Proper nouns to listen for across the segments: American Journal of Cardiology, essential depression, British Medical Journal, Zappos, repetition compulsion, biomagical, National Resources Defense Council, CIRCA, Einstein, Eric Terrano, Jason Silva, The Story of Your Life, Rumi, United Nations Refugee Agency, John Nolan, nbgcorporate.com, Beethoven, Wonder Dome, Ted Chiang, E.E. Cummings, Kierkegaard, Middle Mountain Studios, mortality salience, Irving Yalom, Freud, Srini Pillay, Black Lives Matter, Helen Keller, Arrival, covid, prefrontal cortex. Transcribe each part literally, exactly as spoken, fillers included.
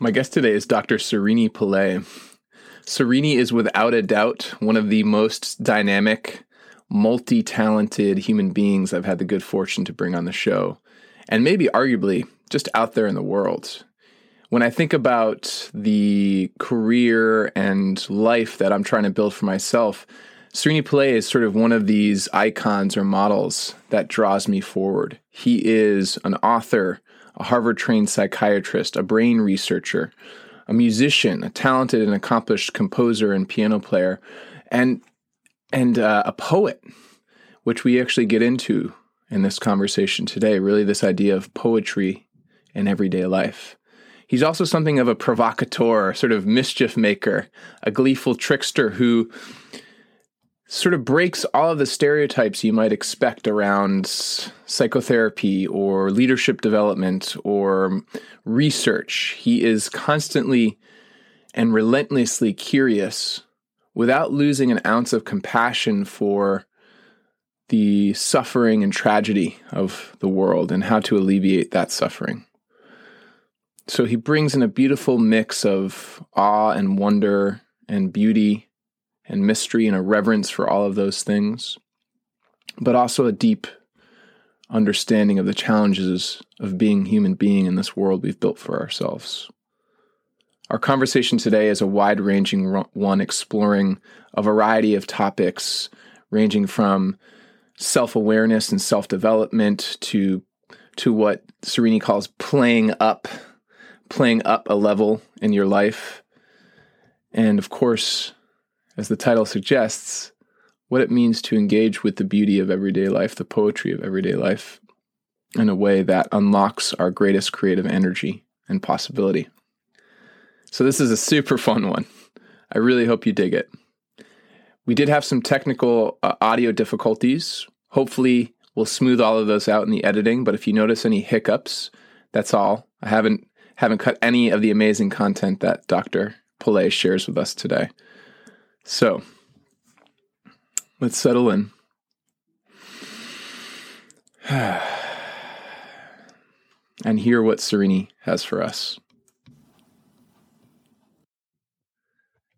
My guest today is Doctor Srini Pillay. Srini is without a doubt one of the most dynamic, multi-talented human beings I've had the good fortune to bring on the show, and maybe arguably just out there in the world. When I think about the career and life that I'm trying to build for myself, Srini Pillay is sort of one of these icons or models that draws me forward. He is an author, a Harvard-trained psychiatrist, a brain researcher, a musician, a talented and accomplished composer and piano player, and and uh, a poet, which we actually get into in this conversation today, really this idea of poetry in everyday life. He's also something of a provocateur, sort of mischief maker, a gleeful trickster who sort of breaks all of the stereotypes you might expect around psychotherapy or leadership development or research. He is constantly and relentlessly curious without losing an ounce of compassion for the suffering and tragedy of the world and how to alleviate that suffering. So he brings in a beautiful mix of awe and wonder and beauty and mystery and a reverence for all of those things, but also a deep understanding of the challenges of being a human being in this world we've built for ourselves. Our conversation today is a wide-ranging one, exploring a variety of topics ranging from self-awareness and self-development to, to what Srini calls playing up, playing up a level in your life. And of course, as the title suggests, what it means to engage with the beauty of everyday life, the poetry of everyday life, in a way that unlocks our greatest creative energy and possibility. So this is a super fun one. I really hope you dig it. We did have some technical uh, audio difficulties. Hopefully, we'll smooth all of those out in the editing, but if you notice any hiccups, that's all. I haven't haven't cut any of the amazing content that Doctor Pillay shares with us today. So, let's settle in. And hear what Srini has for us.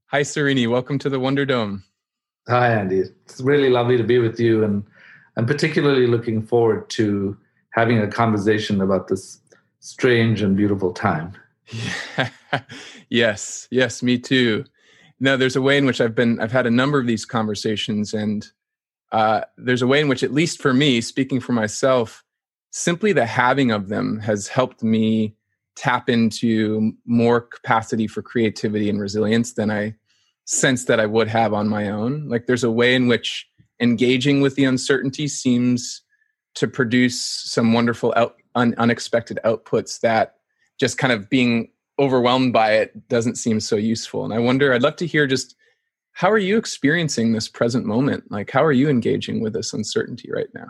Hi, Srini. Welcome to the Wonder Dome. Hi, Andy. It's really lovely to be with you. And I'm particularly looking forward to having a conversation about this strange and beautiful time. Yeah. Yes. Yes, me too. No, there's a way in which I've been, I've had a number of these conversations, and uh, there's a way in which, at least for me, speaking for myself, simply the having of them has helped me tap into more capacity for creativity and resilience than I sensed that I would have on my own. Like, there's a way in which engaging with the uncertainty seems to produce some wonderful out, un, unexpected outputs that just kind of being overwhelmed by it doesn't seem so useful. And I wonder, I'd love to hear just, how are you experiencing this present moment? Like, how are you engaging with this uncertainty right now?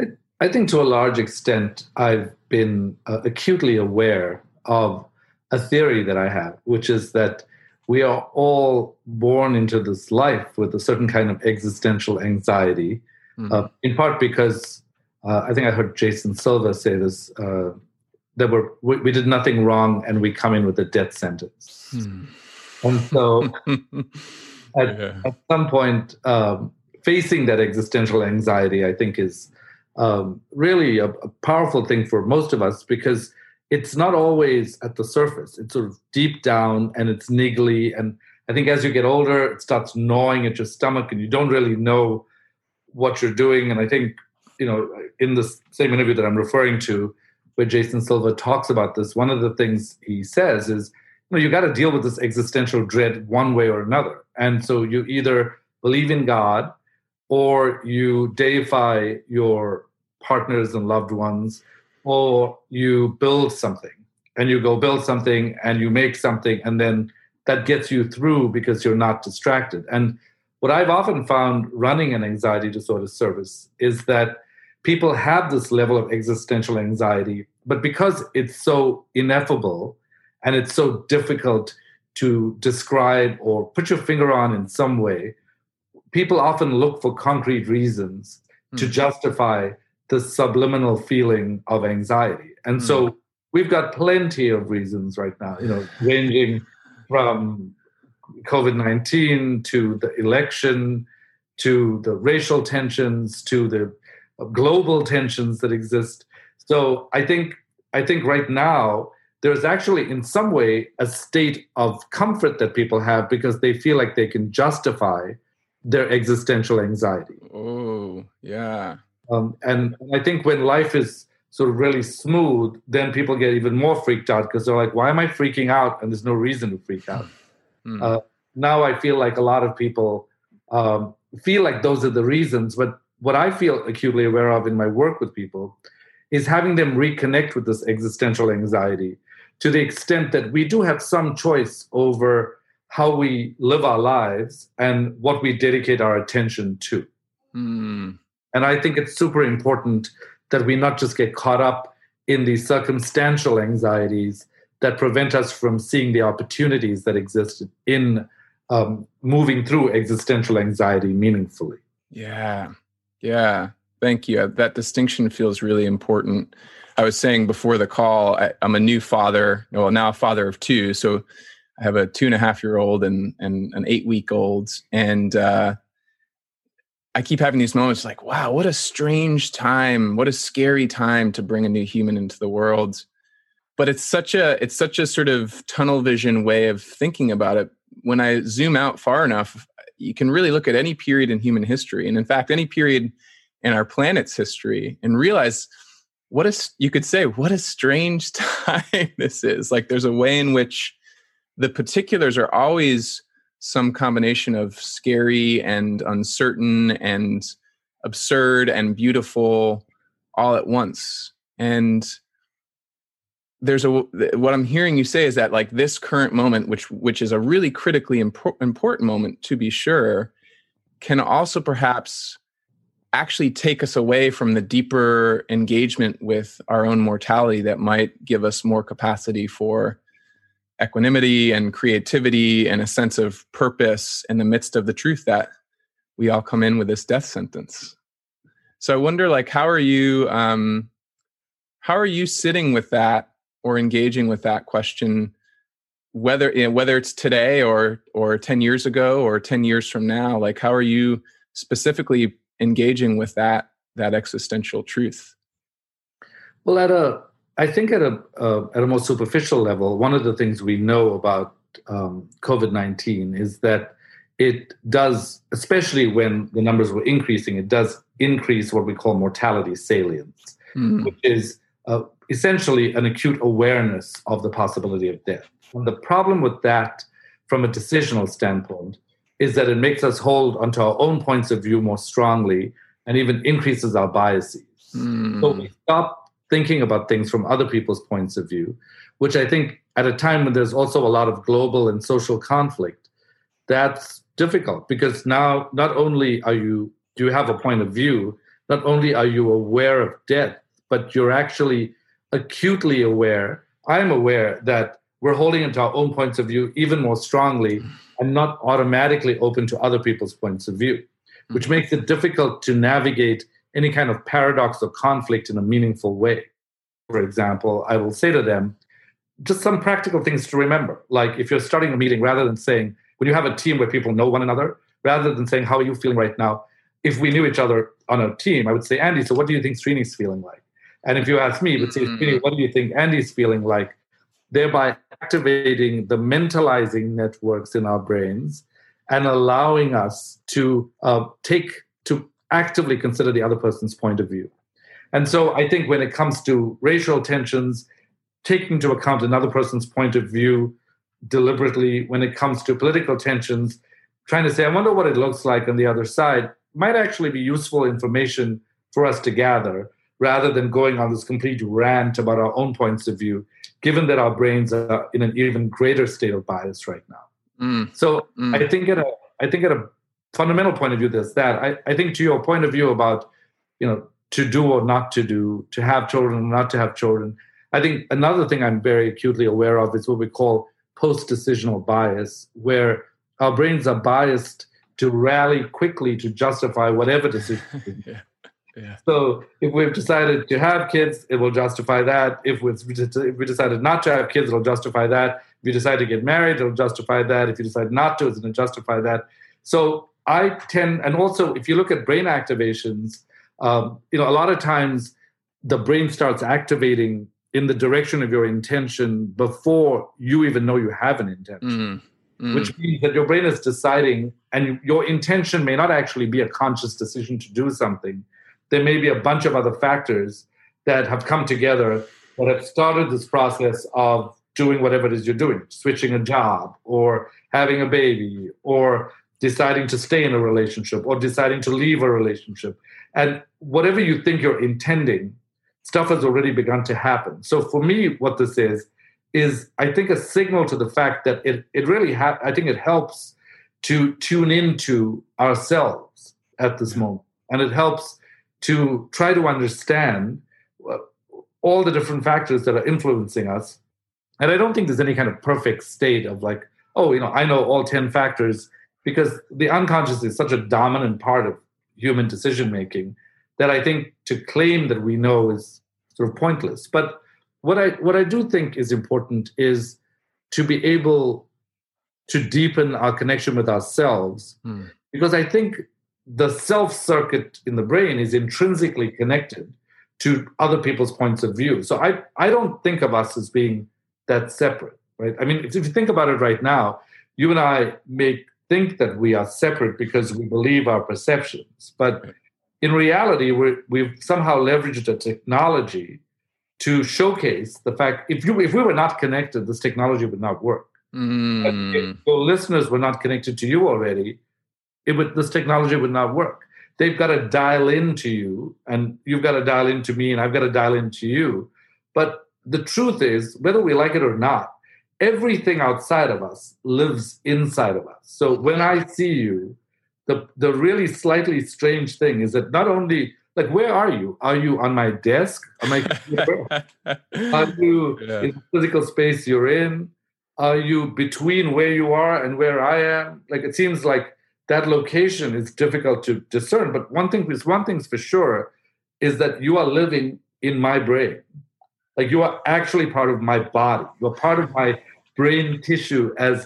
I, I think to a large extent, I've been uh, acutely aware of a theory that I have, which is that we are all born into this life with a certain kind of existential anxiety, mm-hmm. uh, in part because uh, I think I heard Jason Silva say this, uh, that we're, we, we did nothing wrong and we come in with a death sentence. Hmm. And so at, yeah. at some point, um, facing that existential anxiety, I think, is um, really a, a powerful thing for most of us, because it's not always at the surface. It's sort of deep down and it's niggly. And I think as you get older, it starts gnawing at your stomach and you don't really know what you're doing. And I think, you know, in this same interview that I'm referring to, where Jason Silva talks about this, one of the things he says is, you know, you got to deal with this existential dread one way or another. And so you either believe in God or you deify your partners and loved ones, or you build something and you go build something and you make something, and then that gets you through because you're not distracted. And what I've often found running an anxiety disorder service is that people have this level of existential anxiety, but because it's so ineffable and it's so difficult to describe or put your finger on in some way, people often look for concrete reasons mm. to justify the subliminal feeling of anxiety. And mm. so we've got plenty of reasons right now, you know, ranging from covid nineteen to the election, to the racial tensions, to the global tensions that exist. So I think, I think right now there's actually in some way a state of comfort that people have because they feel like they can justify their existential anxiety. Oh, yeah. Um, and I think when life is sort of really smooth, then people get even more freaked out because they're like, why am I freaking out? And there's no reason to freak out. Mm. Uh, now I feel like a lot of people um, feel like those are the reasons. But what I feel acutely aware of in my work with people is having them reconnect with this existential anxiety to the extent that we do have some choice over how we live our lives and what we dedicate our attention to. Mm. And I think it's super important that we not just get caught up in these circumstantial anxieties that prevent us from seeing the opportunities that exist in um, moving through existential anxiety meaningfully. Yeah, yeah. Thank you. That distinction feels really important. I was saying before the call, I, I'm a new father, well, now a father of two. So I have a two and a half year old and, and an eight week old. And, uh, I keep having these moments like, wow, what a strange time. What a scary time to bring a new human into the world. But it's such a, it's such a sort of tunnel vision way of thinking about it. When I zoom out far enough, you can really look at any period in human history. And in fact, any period in our planet's history and realize what a, you could say, what a strange time this is. Like there's a way in which the particulars are always some combination of scary and uncertain and absurd and beautiful all at once. And there's a, what I'm hearing you say is that like this current moment, which, which is a really critically impor- important moment to be sure, can also perhaps actually take us away from the deeper engagement with our own mortality that might give us more capacity for equanimity and creativity and a sense of purpose in the midst of the truth that we all come in with this death sentence. So I wonder, like, how are you, um, how are you sitting with that or engaging with that question, whether, you know, whether it's today or, or ten years ago or ten years from now, like, how are you specifically engaging with that, that existential truth? Well, at a, I think at a uh, at a more superficial level, one of the things we know about um, covid nineteen is that it does, especially when the numbers were increasing, it does increase what we call mortality salience, mm. which is uh, essentially an acute awareness of the possibility of death. And the problem with that from a decisional standpoint is that it makes us hold onto our own points of view more strongly and even increases our biases. Mm. So we stop thinking about things from other people's points of view, which I think at a time when there's also a lot of global and social conflict, that's difficult because now not only are you, do you have a point of view, not only are you aware of death, but you're actually acutely aware, I'm aware that we're holding into our own points of view even more strongly and not automatically open to other people's points of view, which makes it difficult to navigate any kind of paradox or conflict in a meaningful way. For example, I will say to them, just some practical things to remember. Like if you're starting a meeting, rather than saying, when you have a team where people know one another, rather than saying, how are you feeling right now? If we knew each other on a team, I would say, Andy, so what do you think Srini's feeling like? And if you ask me, but say, mm-hmm. what do you think Andy's feeling like? Thereby activating the mentalizing networks in our brains and allowing us to uh, take, to actively consider the other person's point of view. And so I think when it comes to racial tensions, taking into account another person's point of view deliberately. When it comes to political tensions, trying to say, I wonder what it looks like on the other side, might actually be useful information for us to gather, rather than going on this complete rant about our own points of view, given that our brains are in an even greater state of bias right now. Mm. So mm. I think at a I think at a fundamental point of view, there's that. I, I think to your point of view about, you know, to do or not to do, to have children or not to have children, I think another thing I'm very acutely aware of is what we call post-decisional bias, where our brains are biased to rally quickly to justify whatever decision. yeah. Yeah. So if we've decided to have kids, it will justify that. If we, if we decided not to have kids, it'll justify that. If you decide to get married, it'll justify that. If you decide not to, it's going to justify that. So I tend, and also if you look at brain activations, um, you know, a lot of times the brain starts activating in the direction of your intention before you even know you have an intention, mm. Mm. which means that your brain is deciding, and your intention may not actually be a conscious decision to do something. There may be a bunch of other factors that have come together that have started this process of doing whatever it is you're doing, switching a job or having a baby or deciding to stay in a relationship or deciding to leave a relationship. And whatever you think you're intending, stuff has already begun to happen. So for me, what this is, is I think a signal to the fact that it, it really, ha- I think it helps to tune into ourselves at this moment. And it helps to try to understand all the different factors that are influencing us. And I don't think there's any kind of perfect state of like, oh, you know, I know all ten factors, because the unconscious is such a dominant part of human decision-making that I think to claim that we know is sort of pointless. But what I what I do think is important is to be able to deepen our connection with ourselves, mm. because I think the self-circuit in the brain is intrinsically connected to other people's points of view. So I, I don't think of us as being that separate, right? I mean, if you think about it right now, you and I may think that we are separate because we believe our perceptions. But in reality, we're, we've somehow leveraged a technology to showcase the fact, if, you, if we were not connected, this technology would not work. Mm. But if your listeners were not connected to you already, It would, this technology would not work. They've got to dial into you, and you've got to dial into me, and I've got to dial into you. But the truth is, whether we like it or not, everything outside of us lives inside of us. So when I see you, the, the really slightly strange thing is that not only, like, where are you? Are you on my desk? Am I, are you yeah. in the physical space you're in? Are you between where you are and where I am? Like, it seems like that location is difficult to discern, but one thing is one thing's for sure is that you are living in my brain. Like, you are actually part of my body. You're part of my brain tissue as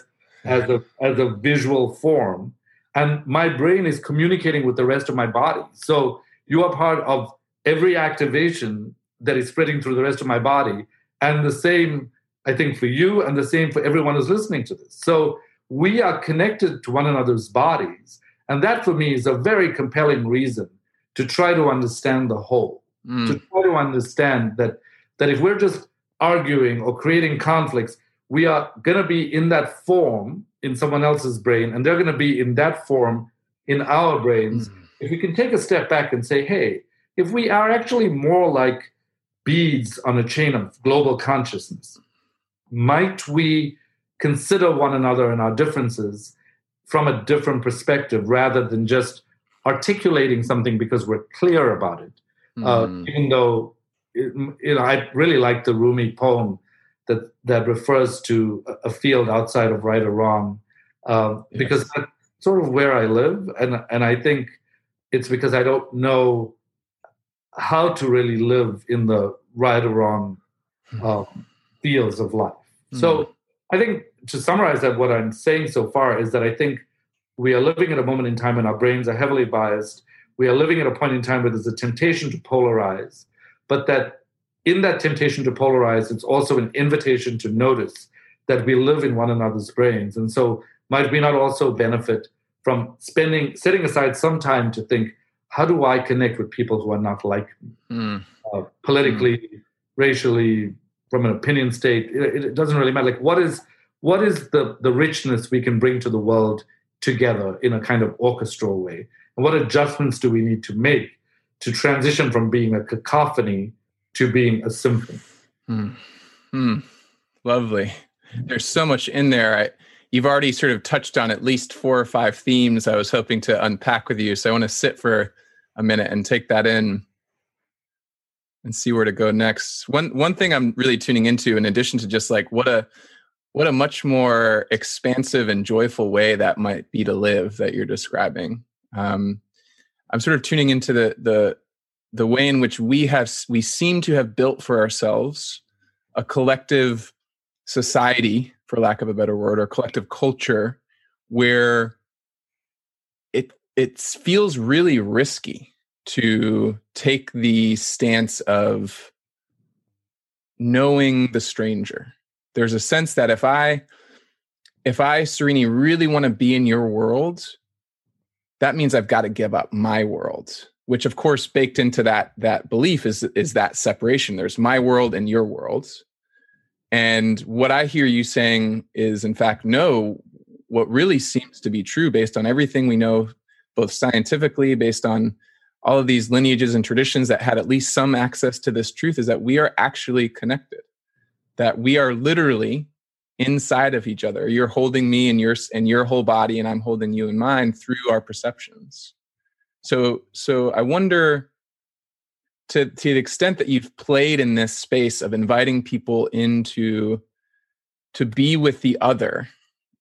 as a as a visual form, and my brain is communicating with the rest of my body. So you are part of every activation that is spreading through the rest of my body, and the same, I think, for you, and the same for everyone who's listening to this. So we are connected to one another's bodies. And that, for me, is a very compelling reason to try to understand the whole, mm. to try to understand that, that if we're just arguing or creating conflicts, we are going to be in that form in someone else's brain, and they're going to be in that form in our brains. Mm. If we can take a step back and say, hey, if we are actually more like beads on a chain of global consciousness, might we consider one another and our differences from a different perspective, rather than just articulating something because we're clear about it. Mm. Uh, even though, it, you know, I really like the Rumi poem that that refers to a field outside of right or wrong, uh, yes. because that's sort of where I live, and and I think it's because I don't know how to really live in the right or wrong uh, fields of life. Mm. So I think, to summarize that, what I'm saying so far is that I think we are living at a moment in time when our brains are heavily biased. We are living at a point in time where there's a temptation to polarize, but that in that temptation to polarize, it's also an invitation to notice that we live in one another's brains. And so might we not also benefit from spending, setting aside some time to think, how do I connect with people who are not like me? Mm. Uh, politically, mm. racially, from an opinion state, it, it doesn't really matter. Like, what is what is the, the richness we can bring to the world together in a kind of orchestral way? And what adjustments do we need to make to transition from being a cacophony to being a symphony? Mm. Mm. Lovely. There's so much in there. I, you've already sort of touched on at least four or five themes I was hoping to unpack with you. So I want to sit for a minute and take that in and see where to go next. One one thing I'm really tuning into, in addition to just like what a what a much more expansive and joyful way that might be to live that you're describing. Um, I'm sort of tuning into the the the way in which we have we seem to have built for ourselves a collective society, for lack of a better word, or collective culture, where it it feels really risky to take the stance of knowing the stranger. There's a sense that if I, if I, Srini, really want to be in your world, that means I've got to give up my world, which of course baked into that, that belief is, is that separation. There's my world and your world. And what I hear you saying is, in fact, no, what really seems to be true based on everything we know, both scientifically, based on all of these lineages and traditions that had at least some access to this truth, is that we are actually connected, that we are literally inside of each other. You're holding me and your, and your whole body, and I'm holding you and mine through our perceptions. So, so I wonder, to, to the extent that you've played in this space of inviting people into to be with the other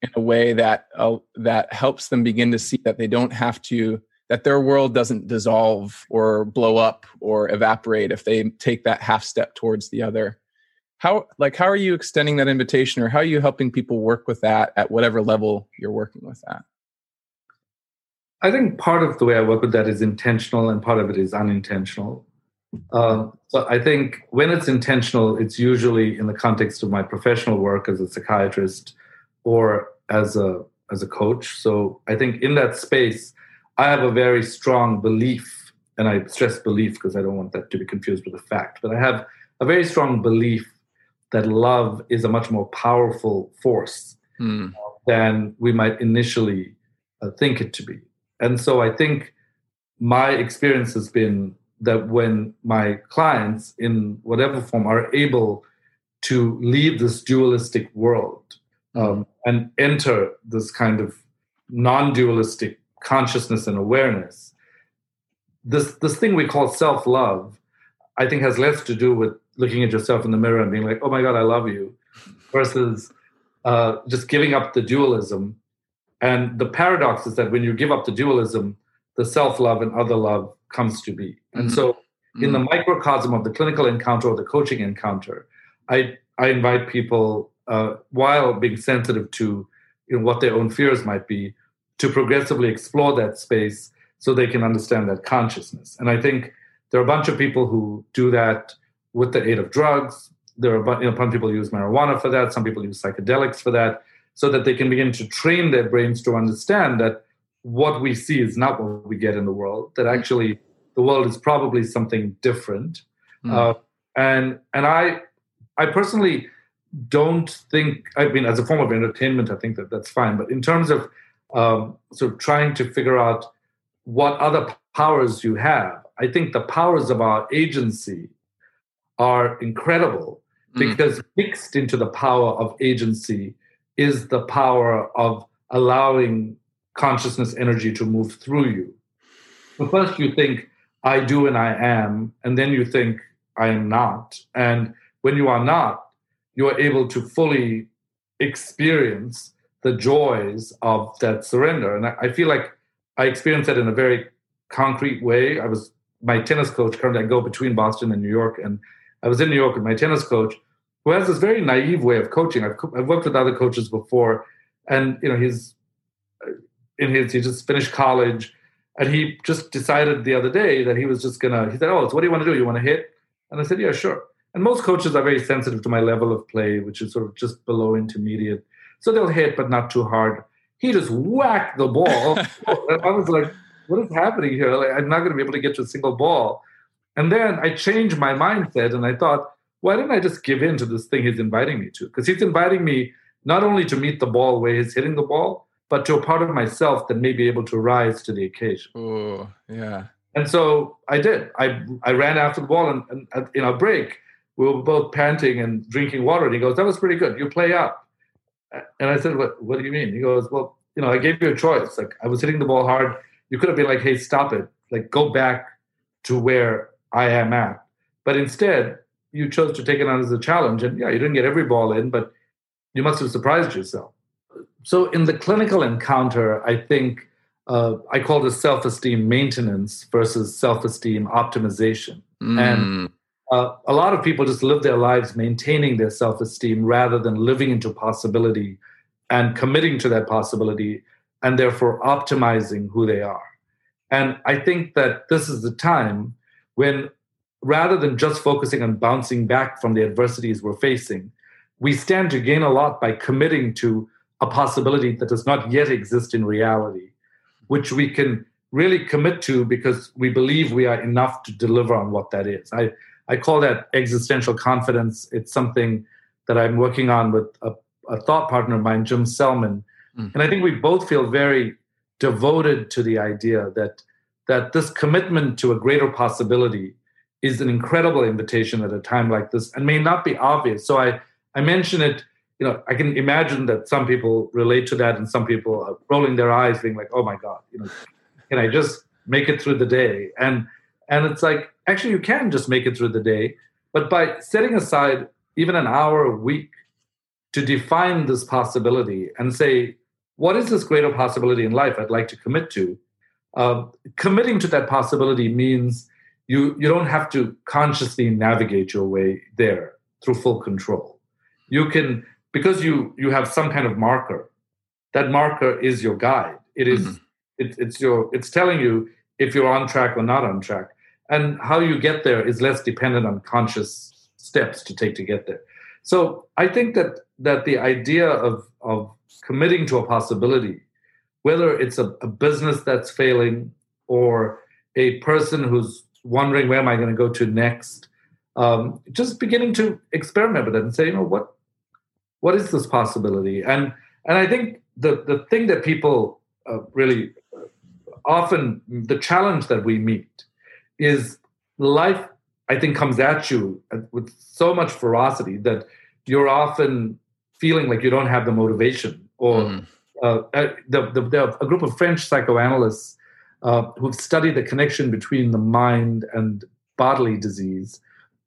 in a way that uh, that helps them begin to see that they don't have to, that their world doesn't dissolve or blow up or evaporate if they take that half step towards the other. How, like, how are you extending that invitation, or how are you helping people work with that at whatever level you're working with that? I think part of the way I work with that is intentional, and part of it is unintentional. Uh, so I think when it's intentional, it's usually in the context of my professional work as a psychiatrist or as a as a coach. So I think in that space, I have a very strong belief, and I stress belief because I don't want that to be confused with a fact, but I have a very strong belief that love is a much more powerful force mm. than we might initially uh, think it to be. And so I think my experience has been that when my clients, in whatever form, are able to leave this dualistic world um, and enter this kind of non-dualistic consciousness and awareness, this this thing we call self-love, I think, has less to do with looking at yourself in the mirror and being like, oh my God, I love you, versus uh, just giving up the dualism. And the paradox is that when you give up the dualism, the self-love and other love comes to be. And mm-hmm. so in mm-hmm. the microcosm of the clinical encounter or the coaching encounter, I, I invite people, uh, while being sensitive to, you know, what their own fears might be, to progressively explore that space so they can understand that consciousness. And I think there are a bunch of people who do that with the aid of drugs. There are a bunch, you know, some people use marijuana for that. Some people use psychedelics for that, so that they can begin to train their brains to understand that what we see is not what we get in the world, that actually the world is probably something different. Mm. Uh, and and I I personally don't think, I mean, as a form of entertainment, I think that that's fine. But in terms of Um, sort of trying to figure out what other powers you have, I think the powers of our agency are incredible, mm. because mixed into the power of agency is the power of allowing consciousness energy to move through you. So first you think, I do and I am, and then you think, I am not. And when you are not, you are able to fully experience the joys of that surrender. And I feel like I experienced that in a very concrete way. I was, my tennis coach, currently I go between Boston and New York, and I was in New York with my tennis coach, who has this very naive way of coaching. I've, I've worked with other coaches before, and, you know, he's in his, he just finished college, and he just decided the other day that he was just gonna, he said, oh, so what do you want to do? You want to hit? And I said, yeah, sure. And most coaches are very sensitive to my level of play, which is sort of just below intermediate. So they'll hit, but not too hard. He just whacked the ball. And I was like, what is happening here? Like, I'm not going to be able to get to a single ball. And then I changed my mindset and I thought, why didn't I just give in to this thing he's inviting me to? Because he's inviting me not only to meet the ball where he's hitting the ball, but to a part of myself that may be able to rise to the occasion. Oh, yeah. And so I did. I I ran after the ball, and, and, and in our break, we were both panting and drinking water. And he goes, that was pretty good. You play up. And I said, what, what do you mean? He goes, well, you know, I gave you a choice. Like, I was hitting the ball hard. You could have been like, hey, stop it. Like, go back to where I am at. But instead, you chose to take it on as a challenge. And yeah, you didn't get every ball in, but you must have surprised yourself. So in the clinical encounter, I think uh, I call this self-esteem maintenance versus self-esteem optimization. Mm. And uh, a lot of people just live their lives maintaining their self-esteem rather than living into possibility and committing to that possibility and therefore optimizing who they are. And I think that this is the time when, rather than just focusing on bouncing back from the adversities we're facing, we stand to gain a lot by committing to a possibility that does not yet exist in reality, which we can really commit to because we believe we are enough to deliver on what that is. I, I call that existential confidence. It's something that I'm working on with a, a thought partner of mine, Jim Selman. Mm-hmm. And I think we both feel very devoted to the idea that, that this commitment to a greater possibility is an incredible invitation at a time like this and may not be obvious. So I, I mention it. You know, I can imagine that some people relate to that and some people are rolling their eyes being like, oh my God, you know, can I just make it through the day? And and it's like, actually, you can just make it through the day. But by setting aside even an hour a week to define this possibility and say, what is this greater possibility in life I'd like to commit to? Uh, committing to that possibility means you you don't have to consciously navigate your way there through full control. You can, because you, you have some kind of marker, that marker is your guide. It is, mm-hmm. it, it's your, it's telling you if you're on track or not on track. And how you get there is less dependent on conscious steps to take to get there. So I think that, that the idea of, of committing to a possibility, whether it's a, a business that's failing or a person who's wondering, where am I going to go to next? Um, just beginning to experiment with it and say, you know, what, What is this possibility? And and I think the, the thing that people uh, really uh, often, the challenge that we meet is life, I think, comes at you with so much ferocity that you're often feeling like you don't have the motivation. Or mm. uh, the, the, the, a group of French psychoanalysts uh, who've studied the connection between the mind and bodily disease.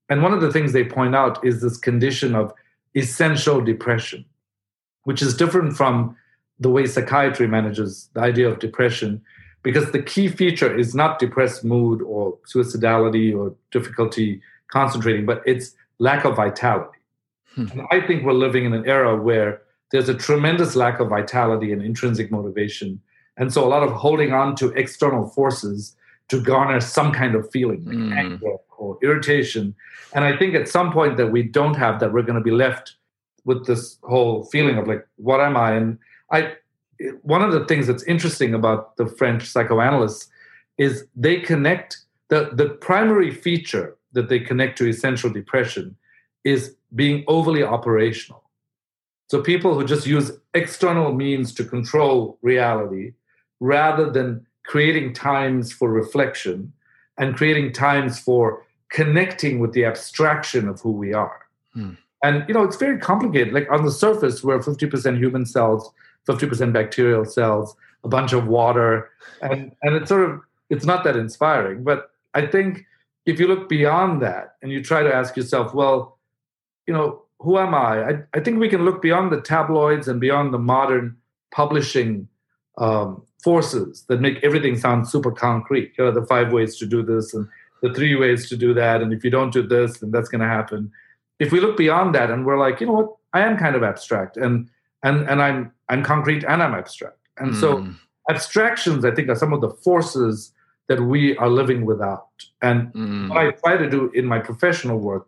And one of the things they point out is this condition of essential depression, which is different from the way psychiatry manages the idea of depression, because the key feature is not depressed mood or suicidality or difficulty concentrating, but it's lack of vitality. Hmm. And I think we're living in an era where there's a tremendous lack of vitality and intrinsic motivation. And so a lot of holding on to external forces to garner some kind of feeling, like mm. anger or irritation. And I think at some point that we don't have that, we're going to be left with this whole feeling of like, what am I? And I, one of the things that's interesting about the French psychoanalysts is they connect, the, the primary feature that they connect to essential depression is being overly operational. So people who just use external means to control reality rather than creating times for reflection and creating times for connecting with the abstraction of who we are. Hmm. And, you know, it's very complicated. Like on the surface, we're fifty percent human cells, fifty percent bacterial cells, a bunch of water. And, and it's sort of, it's not that inspiring. But I think if you look beyond that and you try to ask yourself, well, you know, who am I? I, I think we can look beyond the tabloids and beyond the modern publishing um forces that make everything sound super concrete. Here are the five ways to do this and the three ways to do that. And if you don't do this, then that's going to happen. If we look beyond that and we're like, you know what, I am kind of abstract and and and I'm I'm concrete and I'm abstract. And mm. so abstractions, I think, are some of the forces that we are living without. And mm. what I try to do in my professional work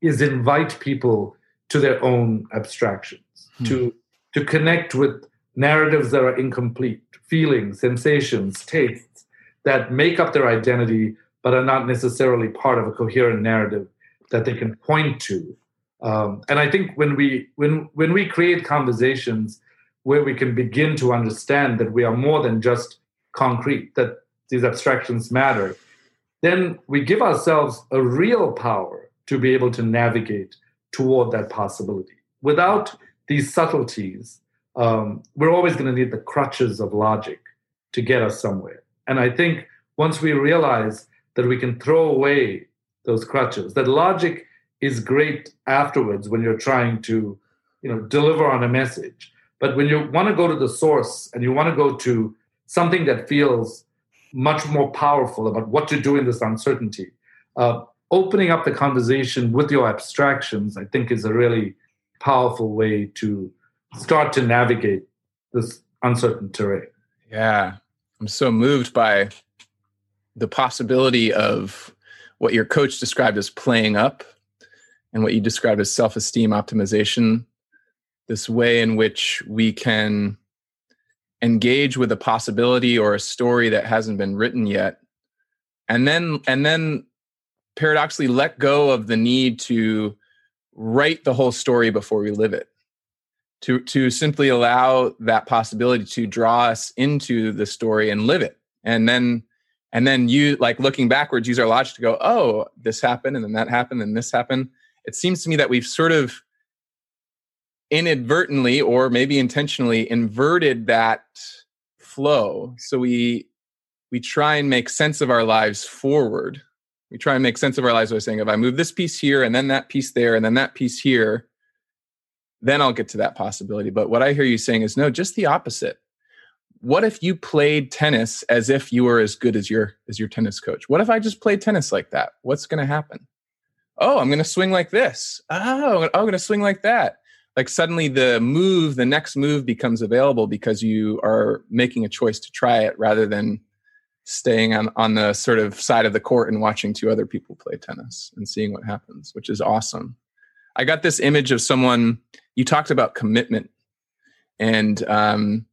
is invite people to their own abstractions, hmm. to to connect with narratives that are incomplete, feelings, sensations, tastes that make up their identity but are not necessarily part of a coherent narrative that they can point to. Um, and I think when we when when we create conversations where we can begin to understand that we are more than just concrete, that these abstractions matter, then we give ourselves a real power to be able to navigate toward that possibility. Without these subtleties, um, we're always going to need the crutches of logic to get us somewhere. And I think once we realize that we can throw away those crutches, that logic is great afterwards when you're trying to, you know, deliver on a message. But when you want to go to the source and you want to go to something that feels much more powerful about what to do in this uncertainty, uh, opening up the conversation with your abstractions, I think, is a really powerful way to start to navigate this uncertain terrain. Yeah. I'm so moved by the possibility of what your coach described as playing up and what you described as self-esteem optimization, this way in which we can engage with a possibility or a story that hasn't been written yet, and then and then paradoxically let go of the need to write the whole story before we live it, to to simply allow that possibility to draw us into the story and live it, and then and then you like looking backwards, use our logic to go, oh, this happened and then that happened and this happened. It seems to me that we've sort of inadvertently or maybe intentionally inverted that flow. So we we try and make sense of our lives forward. We try and make sense of our lives by saying, if I move this piece here and then that piece there and then that piece here, then I'll get to that possibility. But what I hear you saying is, no, just the opposite. What if you played tennis as if you were as good as your as your tennis coach? What if I just played tennis like that? What's going to happen? Oh, I'm going to swing like this. Oh, I'm going to swing like that. Like suddenly the move, the next move becomes available because you are making a choice to try it rather than staying on, on the sort of side of the court and watching two other people play tennis and seeing what happens, which is awesome. I got this image of someone, you talked about commitment, and um,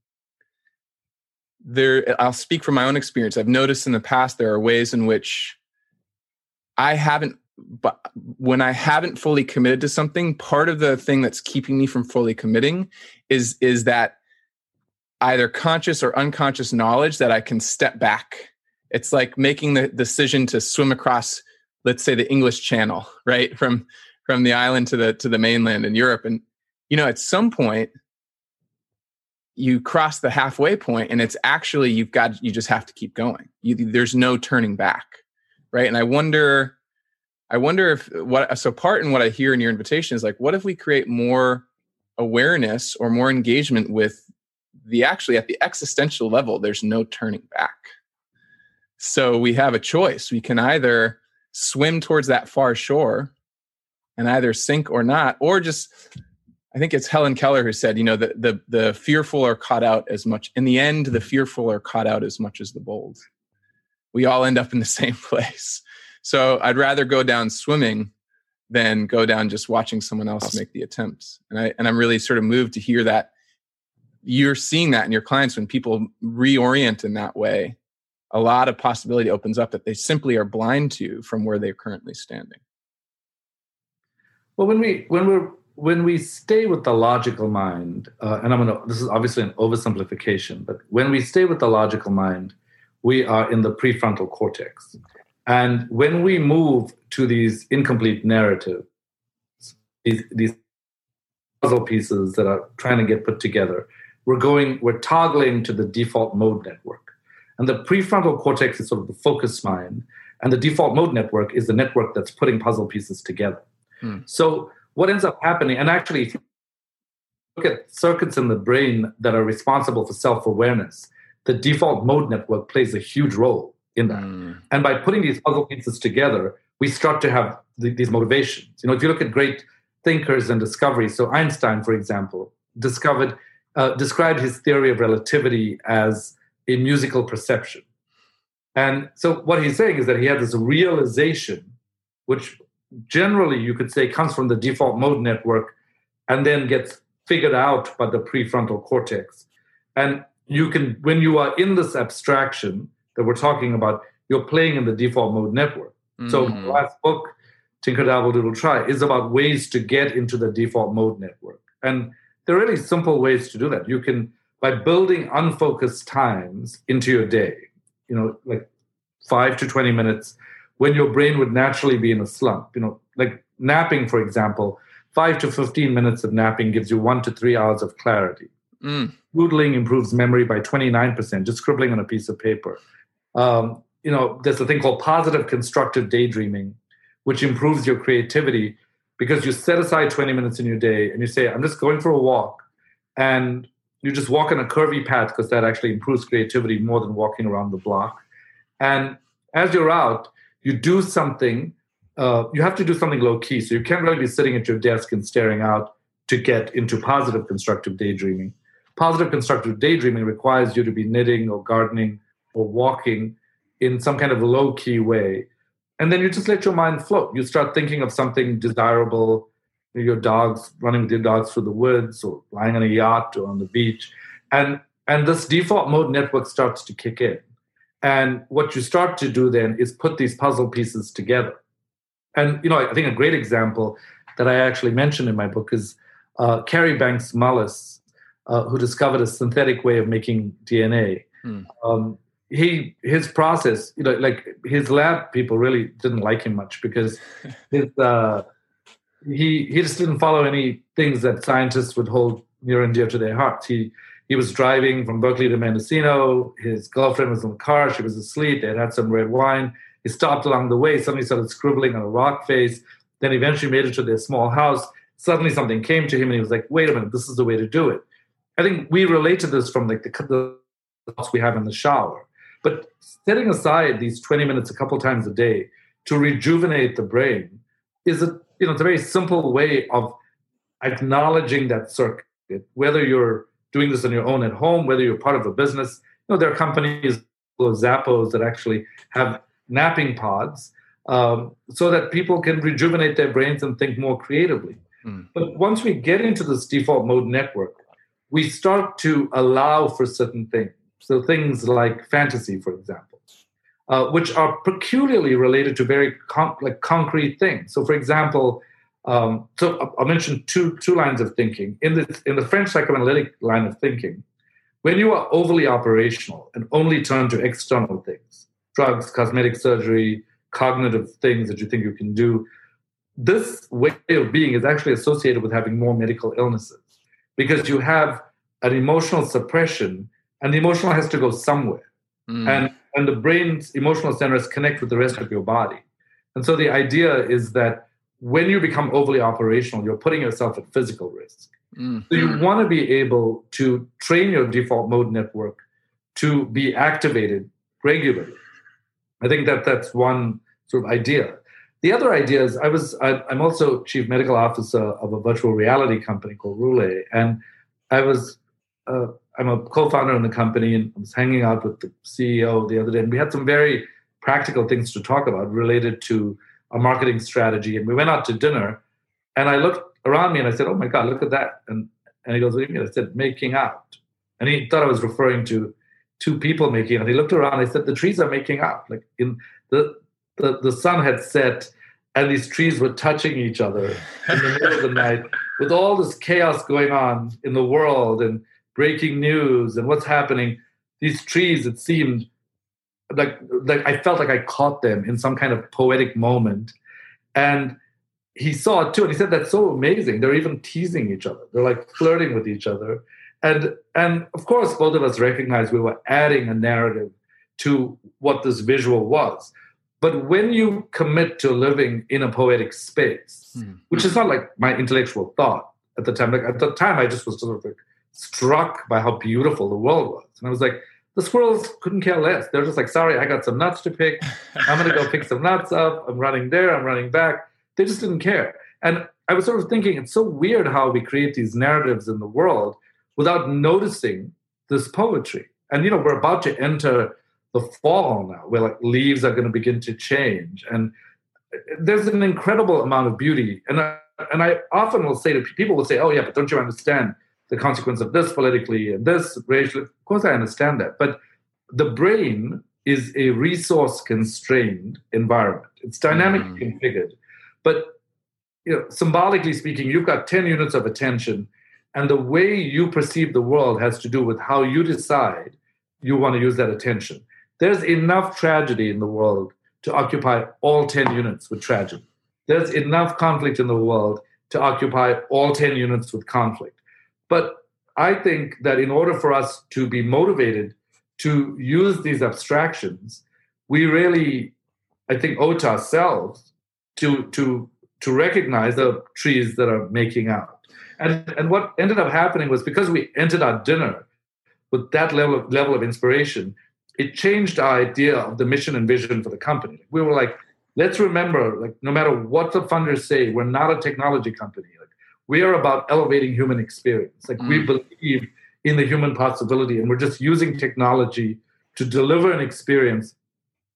there, I'll speak from my own experience. I've noticed in the past, there are ways in which I haven't But when I haven't fully committed to something, part of the thing that's keeping me from fully committing is, is that either conscious or unconscious knowledge that I can step back. It's like making the decision to swim across, let's say, the English Channel, right? From, from the island to the, to the mainland in Europe. And, you know, at some point you cross the halfway point and it's actually, you've got, you just have to keep going. You, there's no turning back. Right. And I wonder, I wonder if what, so part in what I hear in your invitation is like, what if we create more awareness or more engagement with the actually at the existential level, there's no turning back. So we have a choice. We can either swim towards that far shore and either sink or not, or just, I think it's Helen Keller who said, you know, the, the, the fearful are caught out as much in the end, the fearful are caught out as much as the bold. We all end up in the same place. So I'd rather go down swimming than go down just watching someone else make the attempts. And, I, and I'm really sort of moved to hear that you're seeing that in your clients when people reorient in that way. A lot of possibility opens up that they simply are blind to from where they're currently standing. Well, when we when we when we stay with the logical mind, uh, and I'm gonna this is obviously an oversimplification, but when we stay with the logical mind, we are in the prefrontal cortex. And when we move to these incomplete narratives, these, these puzzle pieces that are trying to get put together, we're going, we're toggling to the default mode network. And the prefrontal cortex is sort of the focus mind. And the default mode network is the network that's putting puzzle pieces together. Hmm. So what ends up happening, and actually if you look at circuits in the brain that are responsible for self-awareness, the default mode network plays a huge role in that. Mm. And by putting these puzzle pieces together, we start to have the, these motivations. You know, if you look at great thinkers and discoveries, so Einstein, for example, discovered, uh, described his theory of relativity as a musical perception. And so what he's saying is that he had this realization, which generally, you could say, comes from the default mode network and then gets figured out by the prefrontal cortex. And you can, when you are in this abstraction that we're talking about, you're playing in the default mode network. Mm-hmm. So my last book, Tinker Dabble Doodle Try, is about ways to get into the default mode network. And there are really simple ways to do that. You can, by building unfocused times into your day, you know, like five to twenty minutes, when your brain would naturally be in a slump, you know, like napping, for example, five to fifteen minutes of napping gives you one to three hours of clarity. Mm. Doodling improves memory by twenty-nine percent, just scribbling on a piece of paper. Um, you know, there's a thing called positive constructive daydreaming, which improves your creativity because you set aside twenty minutes in your day and you say, I'm just going for a walk. And you just walk on a curvy path because that actually improves creativity more than walking around the block. And as you're out, you do something, uh, you have to do something low key. So you can't really be sitting at your desk and staring out to get into positive constructive daydreaming. Positive constructive daydreaming requires you to be knitting or gardening or walking in some kind of low key way. And then you just let your mind float. You start thinking of something desirable, your dogs, running with your dogs through the woods or lying on a yacht or on the beach. And, and this default mode network starts to kick in. And what you start to do then is put these puzzle pieces together. And, you know, I think a great example that I actually mentioned in my book is uh, Carrie Banks Mullis, uh, who discovered a synthetic way of making D N A. Hmm. Um, He his process, you know, like his lab people really didn't like him much because his, uh, he he just didn't follow any things that scientists would hold near and dear to their hearts. He he was driving from Berkeley to Mendocino. His girlfriend was in the car. She was asleep. They had had some red wine. He stopped along the way. Suddenly started scribbling on a rock face. Then eventually made it to their small house. Suddenly something came to him and he was like, wait a minute, this is the way to do it. I think we relate to this from like the thoughts we have in the shower. But setting aside these twenty minutes a couple times a day to rejuvenate the brain is a, you know, it's a very simple way of acknowledging that circuit, whether you're doing this on your own at home, whether you're part of a business. You know, there are companies like Zappos that actually have napping pods um, so that people can rejuvenate their brains and think more creatively. Mm. But once we get into this default mode network, we start to allow for certain things. So things like fantasy, for example, uh, which are peculiarly related to very com- like concrete things. So, for example, um, so I'll mention two two lines of thinking. In the, in the French psychoanalytic line of thinking, when you are overly operational and only turn to external things, drugs, cosmetic surgery, cognitive things that you think you can do, this way of being is actually associated with having more medical illnesses because you have an emotional suppression. And the emotional has to go somewhere. Mm. And, and the brain's emotional centers connect with the rest of your body. And so the idea is that when you become overly operational, you're putting yourself at physical risk. Mm. So you want to be able to train your default mode network to be activated regularly. I think that that's one sort of idea. The other idea is I was, I, I'm also chief medical officer of a virtual reality company called Rulay. And I was... Uh, I'm a co-founder in the company and I was hanging out with the C E O the other day and we had some very practical things to talk about related to a marketing strategy. And we went out to dinner and I looked around me and I said, oh my God, look at that. And and he goes, what do you mean? I said, making out. And he thought I was referring to two people making out. He looked around and I said, the trees are making out. Like in the the, the sun had set and these trees were touching each other in the middle of the night with all this chaos going on in the world and breaking news and what's happening, these trees, it seemed like, like I felt like I caught them in some kind of poetic moment. And he saw it too. And he said, that's so amazing. They're even teasing each other. They're like flirting with each other. And, and of course, both of us recognized we were adding a narrative to what this visual was. But when you commit to living in a poetic space, mm-hmm. which is not like my intellectual thought at the time, like at the time I just was sort of like, struck by how beautiful the world was. And I was like, the squirrels couldn't care less. They're just like, sorry, I got some nuts to pick. I'm going to go pick some nuts up. I'm running there. I'm running back. They just didn't care. And I was sort of thinking, it's so weird how we create these narratives in the world without noticing this poetry. And, you know, we're about to enter the fall now, where like leaves are going to begin to change. And there's an incredible amount of beauty. And I, and I often will say to people, will say, oh, yeah, but don't you understand the consequence of this politically and this racially? Of course, I understand that. But the brain is a resource-constrained environment. It's dynamically mm. configured. But you know, symbolically speaking, you've got ten units of attention, and the way you perceive the world has to do with how you decide you want to use that attention. There's enough tragedy in the world to occupy all ten units with tragedy. There's enough conflict in the world to occupy all ten units with conflict. But I think that in order for us to be motivated to use these abstractions, we really, I think, owe to ourselves to to to recognize the trees that are making out. And and what ended up happening was, because we entered our dinner with that level of, level of inspiration, it changed our idea of the mission and vision for the company. We were like, let's remember, like, no matter what the funders say, we're not a technology company. Like, we are about elevating human experience. Like, mm. we believe in the human possibility, and we're just using technology to deliver an experience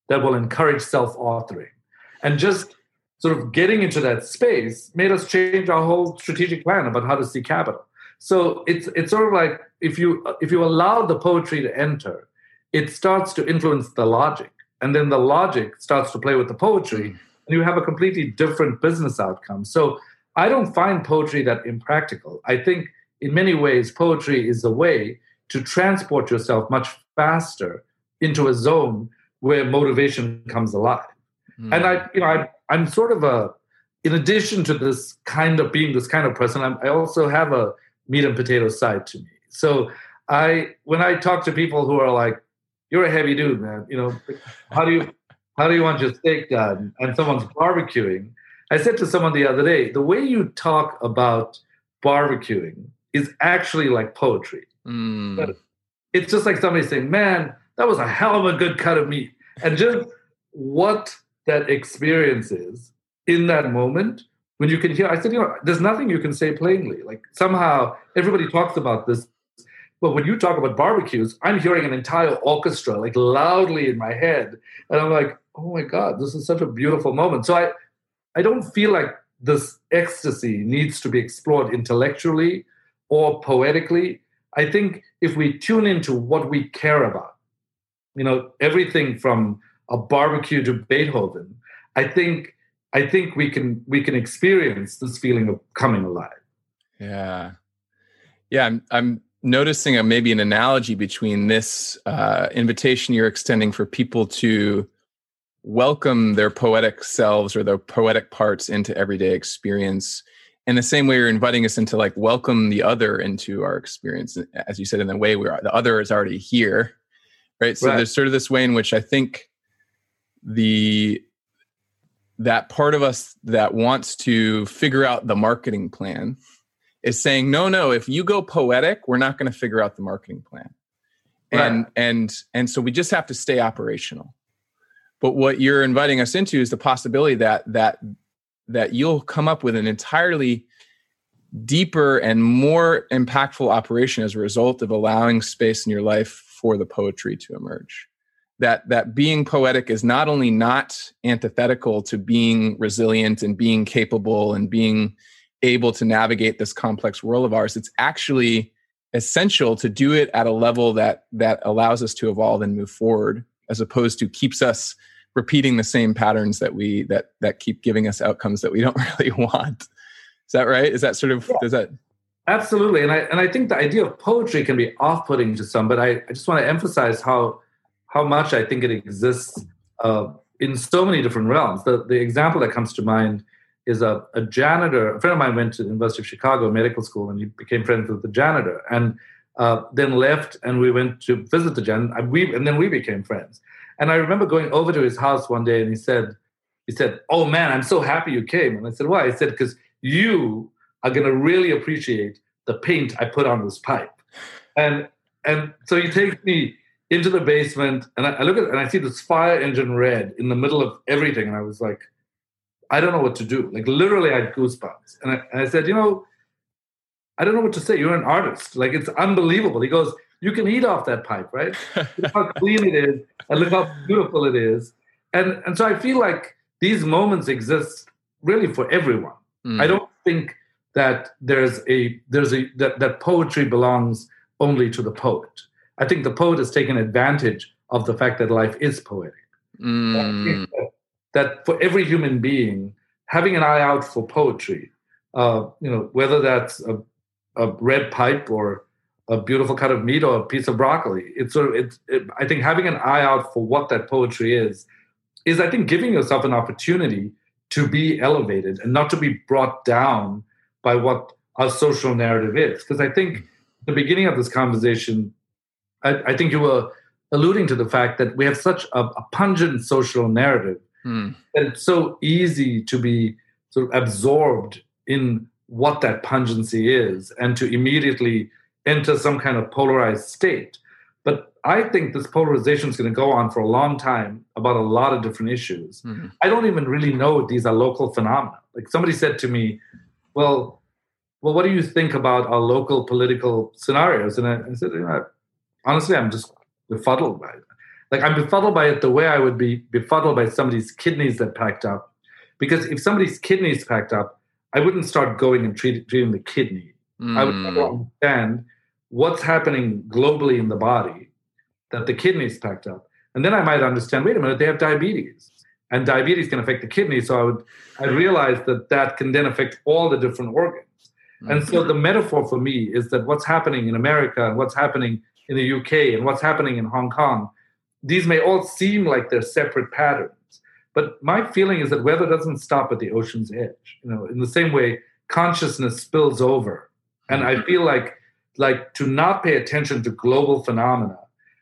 that will encourage self-authoring. And just sort of getting into that space made us change our whole strategic plan about how to see capital. So it's it's sort of like, if you if you allow the poetry to enter, it starts to influence the logic. And then the logic starts to play with the poetry, and you have a completely different business outcome. So I don't find poetry that impractical. I think in many ways, poetry is a way to transport yourself much faster into a zone where motivation comes alive. Mm. And I, you know, I, I'm sort of a, in addition to this kind of being this kind of person, I'm, I also have a meat and potato side to me. So I, when I talk to people who are like, "You're a heavy dude, man. You know, how do you, how do you want your steak done?" And someone's barbecuing. I said to someone the other day, the way you talk about barbecuing is actually like poetry. Mm. But it's just like somebody saying, "Man, that was a hell of a good cut of meat." And just what that experience is in that moment, when you can hear, I said, you know, there's nothing you can say plainly. Like, somehow everybody talks about this. But when you talk about barbecues, I'm hearing an entire orchestra, like, loudly in my head. And I'm like, oh my God, this is such a beautiful moment. So I, I don't feel like this ecstasy needs to be explored intellectually or poetically. I think if we tune into what we care about, you know, everything from a barbecue to Beethoven, I think, I think we can, we can experience this feeling of coming alive. Yeah. Yeah. I'm, I'm, noticing a, maybe an analogy between this uh, invitation you're extending for people to welcome their poetic selves or their poetic parts into everyday experience, in the same way you're inviting us into, like, welcome the other into our experience, as you said, in the way where the other is already here, right? So right. There's sort of this way in which I think the that part of us that wants to figure out the marketing plan is saying, no, no, if you go poetic, we're not going to figure out the marketing plan. Right. And and and so we just have to stay operational. But what you're inviting us into is the possibility that that that you'll come up with an entirely deeper and more impactful operation as a result of allowing space in your life for the poetry to emerge. That that being poetic is not only not antithetical to being resilient and being capable and being able to navigate this complex world of ours, it's actually essential to do it at a level that that allows us to evolve and move forward, as opposed to keeps us repeating the same patterns that we that that keep giving us outcomes that we don't really want. Is that right? Is that sort of yeah, does that absolutely? And I and I think the idea of poetry can be off-putting to some, but I, I just want to emphasize how how much I think it exists uh, in so many different realms. The the example that comes to mind is a, a janitor. A friend of mine went to the University of Chicago Medical School, and he became friends with the janitor, and uh, then left, and we went to visit the janitor, and, we, and then we became friends. And I remember going over to his house one day, and he said, he said, "Oh man, I'm so happy you came." And I said, "Why?" I said, "Because you are going to really appreciate the paint I put on this pipe." And and so he takes me into the basement, and I, I look at it, and I see this fire engine red in the middle of everything, and I was like, I don't know what to do. Like, literally, I had goosebumps. And I, and I said, you know, I don't know what to say. You're an artist. Like, it's unbelievable. He goes, "You can eat off that pipe, right? Look how clean it is, and look how beautiful it is." And and so I feel like these moments exist really for everyone. Mm. I don't think that there's a there's a that, that poetry belongs only to the poet. I think the poet has taken advantage of the fact that life is poetic. Mm. That, that for every human being, having an eye out for poetry, uh, you know, whether that's a, a red pipe or a beautiful cut of meat or a piece of broccoli, it's sort of, it's, it, I think having an eye out for what that poetry is, is I think giving yourself an opportunity to be elevated and not to be brought down by what our social narrative is. Because I think at the beginning of this conversation, I, I think you were alluding to the fact that we have such a, a pungent social narrative mm. that it's so easy to be sort of absorbed in what that pungency is and to immediately enter some kind of polarized state. But I think this polarization is going to go on for a long time about a lot of different issues. Mm. I don't even really know if these are local phenomena. Like somebody said to me, well, well, what do you think about our local political scenarios? And I, I said, you know, honestly, I'm just befuddled by it. Like I'm befuddled by it the way I would be befuddled by somebody's kidneys that packed up. Because if somebody's kidneys packed up, I wouldn't start going and treat, treating the kidney. Mm. I would never understand what's happening globally in the body that the kidneys packed up. And then I might understand, wait a minute, they have diabetes. And diabetes can affect the kidney. So I would I realized that that can then affect all the different organs. Mm-hmm. And so the metaphor for me is that what's happening in America and what's happening in the U K and what's happening in Hong Kong, these may all seem like they're separate patterns. But my feeling is that weather doesn't stop at the ocean's edge. You know, in the same way, consciousness spills over. And I feel like, like to not pay attention to global phenomena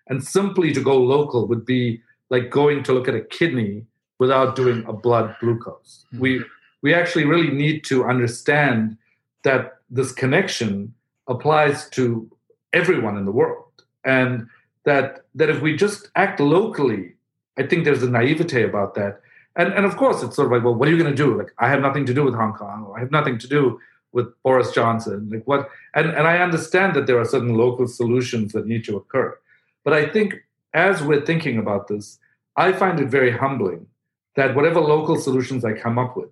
and simply to go local would be like going to look at a kidney without doing a blood glucose. Mm-hmm. We we actually really need to understand that this connection applies to everyone in the world. And that that if we just act locally, I think there's a naivete about that. And, and of course, it's sort of like, well, what are you going to do? Like, I have nothing to do with Hong Kong, or I have nothing to do with Boris Johnson, like what, and, and I understand that there are certain local solutions that need to occur. But I think as we're thinking about this, I find it very humbling that whatever local solutions I come up with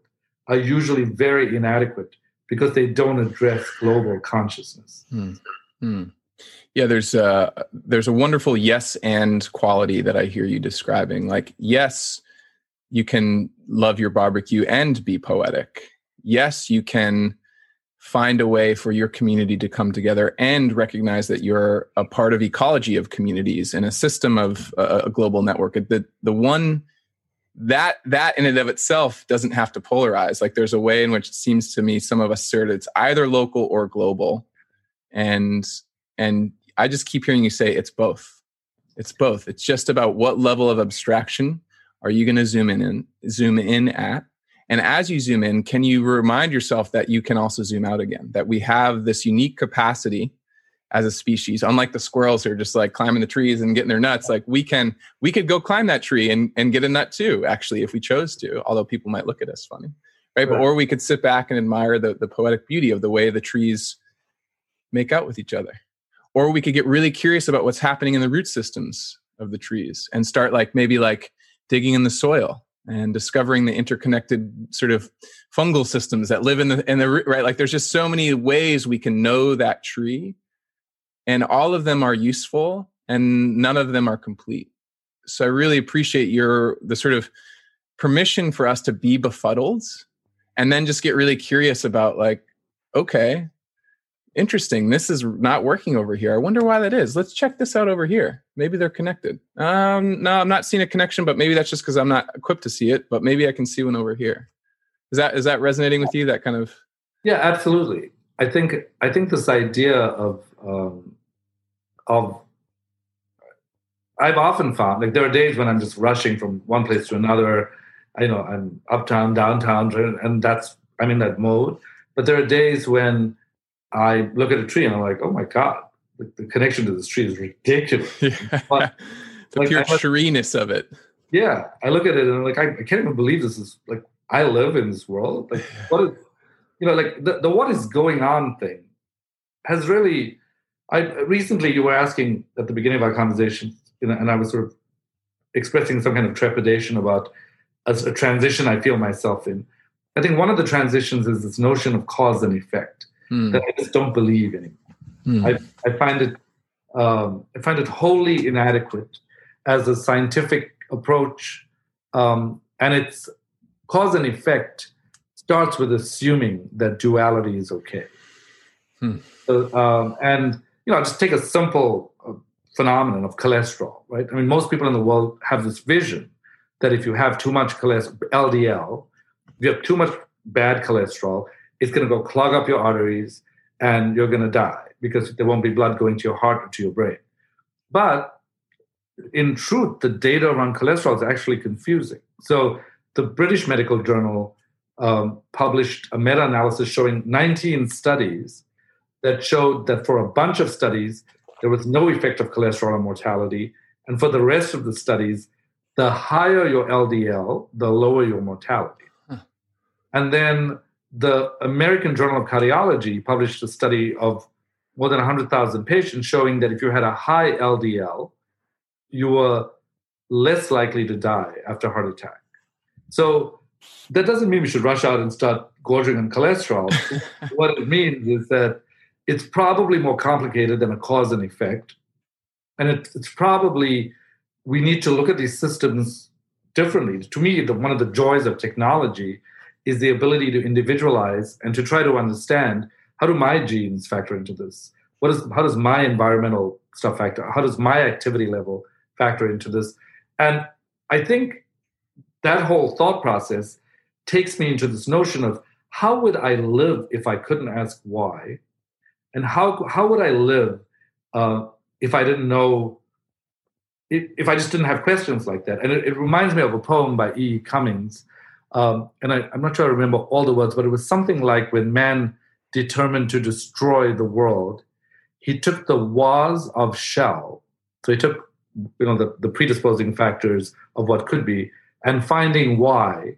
are usually very inadequate because they don't address global consciousness. Hmm. Hmm. Yeah, there's a, there's a wonderful yes and quality that I hear you describing. Like, yes, you can love your barbecue and be poetic. Yes, you can find a way for your community to come together and recognize that you're a part of ecology of communities and a system of uh, a global network. The, the one that, that in and of itself doesn't have to polarize. Like there's a way in which it seems to me, some of us assert it's either local or global. And, and I just keep hearing you say it's both. It's both. It's just about what level of abstraction are you going to zoom in and zoom in at? And as you zoom in, can you remind yourself that you can also zoom out again, that we have this unique capacity as a species, unlike the squirrels who are just like climbing the trees and getting their nuts, like we can, we could go climb that tree and, and get a nut too, actually, if we chose to, although people might look at us funny, right? But, or we could sit back and admire the, the poetic beauty of the way the trees make out with each other. Or we could get really curious about what's happening in the root systems of the trees and start like, maybe like digging in the soil and discovering the interconnected sort of fungal systems that live in the, in the root, right? Like there's just so many ways we can know that tree, and all of them are useful and none of them are complete. So I really appreciate your, the sort of permission for us to be befuddled and then just get really curious about like, okay, interesting. This is not working over here. I wonder why that is. Let's check this out over here. Maybe they're connected. Um, no, I'm not seeing a connection, but maybe that's just because I'm not equipped to see it, but maybe I can see one over here. Is that, is that resonating with you? That kind of... Yeah, absolutely. I think, I think this idea of, um, of, I've often found, like there are days when I'm just rushing from one place to another. I know I'm uptown, downtown, and that's, I'm in that mode. But there are days when I look at a tree and I'm like, oh my God, the, the connection to this tree is ridiculous. Yeah. But, the like, pure look, shreeness of it. Yeah. I look at it and I'm like, I, I can't even believe this is like, I live in this world. Like, what is, you know, like the, the what is going on thing has really, I recently you were asking at the beginning of our conversation, you know, and I was sort of expressing some kind of trepidation about a, a transition I feel myself in. I think one of the transitions is this notion of cause and effect mm. that I just don't believe anymore. Mm. I, I find it um, I find it wholly inadequate as a scientific approach, um, and its cause and effect starts with assuming that duality is okay. Hmm. So, um, and, you know, just take a simple uh, phenomenon of cholesterol, right? I mean, most people in the world have this vision that if you have too much cholesterol, L D L, if you have too much bad cholesterol, it's going to go clog up your arteries and you're going to die because there won't be blood going to your heart or to your brain. But in truth, the data around cholesterol is actually confusing. So the British Medical Journal um, published a meta-analysis showing nineteen studies that showed that for a bunch of studies, there was no effect of cholesterol on mortality. And for the rest of the studies, the higher your L D L, the lower your mortality. Huh. And then the American Journal of Cardiology published a study of more than one hundred thousand patients showing that if you had a high L D L, you were less likely to die after heart attack. So that doesn't mean we should rush out and start gorging on cholesterol. What it means is that it's probably more complicated than a cause and effect. And it, it's probably, we need to look at these systems differently. To me, the, one of the joys of technology is the ability to individualize and to try to understand, how do my genes factor into this? What is, how does my environmental stuff factor? How does my activity level factor into this? And I think that whole thought process takes me into this notion of how would I live if I couldn't ask why? And how how would I live uh, if I didn't know, if, if I just didn't have questions like that? And it, it reminds me of a poem by E E. Cummings. Um, and I, I'm not sure I remember all the words, but it was something like, when man determined to destroy the world, he took the was of shall. So he took you know, the, the predisposing factors of what could be, and finding why,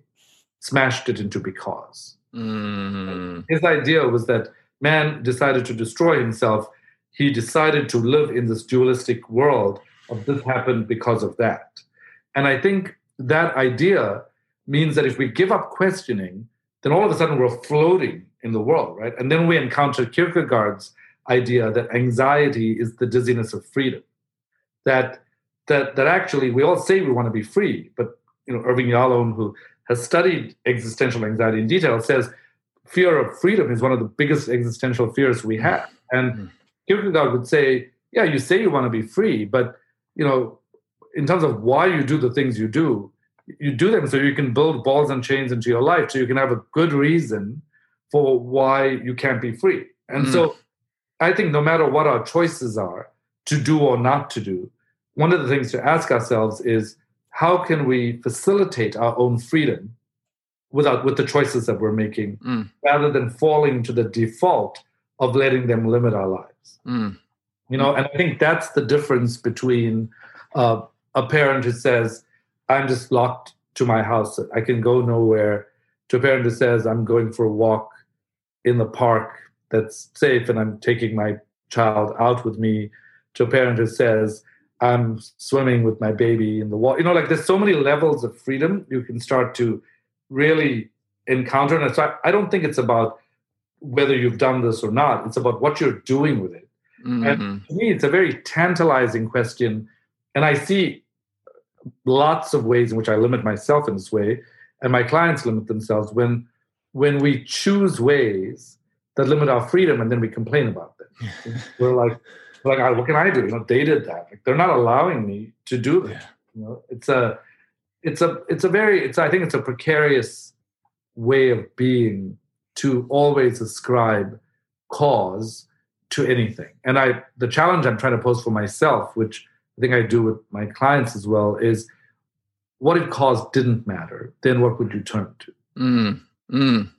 smashed it into because. Mm. His idea was that man decided to destroy himself. He decided to live in this dualistic world of this happened because of that. And I think that idea means that if we give up questioning, then all of a sudden we're floating in the world, right? And then we encounter Kierkegaard's idea that anxiety is the dizziness of freedom. That that that actually we all say we want to be free, but you know, Irving Yalom, who has studied existential anxiety in detail, says fear of freedom is one of the biggest existential fears we have. And mm-hmm. Kierkegaard would say, yeah, you say you want to be free, but you know, in terms of why you do the things you do, you do them so you can build balls and chains into your life, so you can have a good reason for why you can't be free. And mm-hmm. so I think no matter what our choices are, to do or not to do, one of the things to ask ourselves is, how can we facilitate our own freedom without with the choices that we're making, mm. rather than falling to the default of letting them limit our lives? Mm. You know, and I think that's the difference between uh, a parent who says, "I'm just locked to my house; I can go nowhere," to a parent who says, "I'm going for a walk in the park that's safe, and I'm taking my child out with me," to a parent who says, "I'm swimming with my baby in the water." You know, like there's so many levels of freedom you can start to really encounter. And so I, I don't think it's about whether you've done this or not. It's about what you're doing with it. Mm-hmm. And to me, it's a very tantalizing question. And I see lots of ways in which I limit myself in this way, and my clients limit themselves when, when we choose ways that limit our freedom and then we complain about them. We're like... Like, what can I do? You know, they did that. Like, they're not allowing me to do that. Yeah. You know, it's a, it's a, it's a very, it's, I think it's a precarious way of being to always ascribe cause to anything. And I, the challenge I'm trying to pose for myself, which I think I do with my clients as well, is what if cause didn't matter? Then what would you turn to? Mm, mm.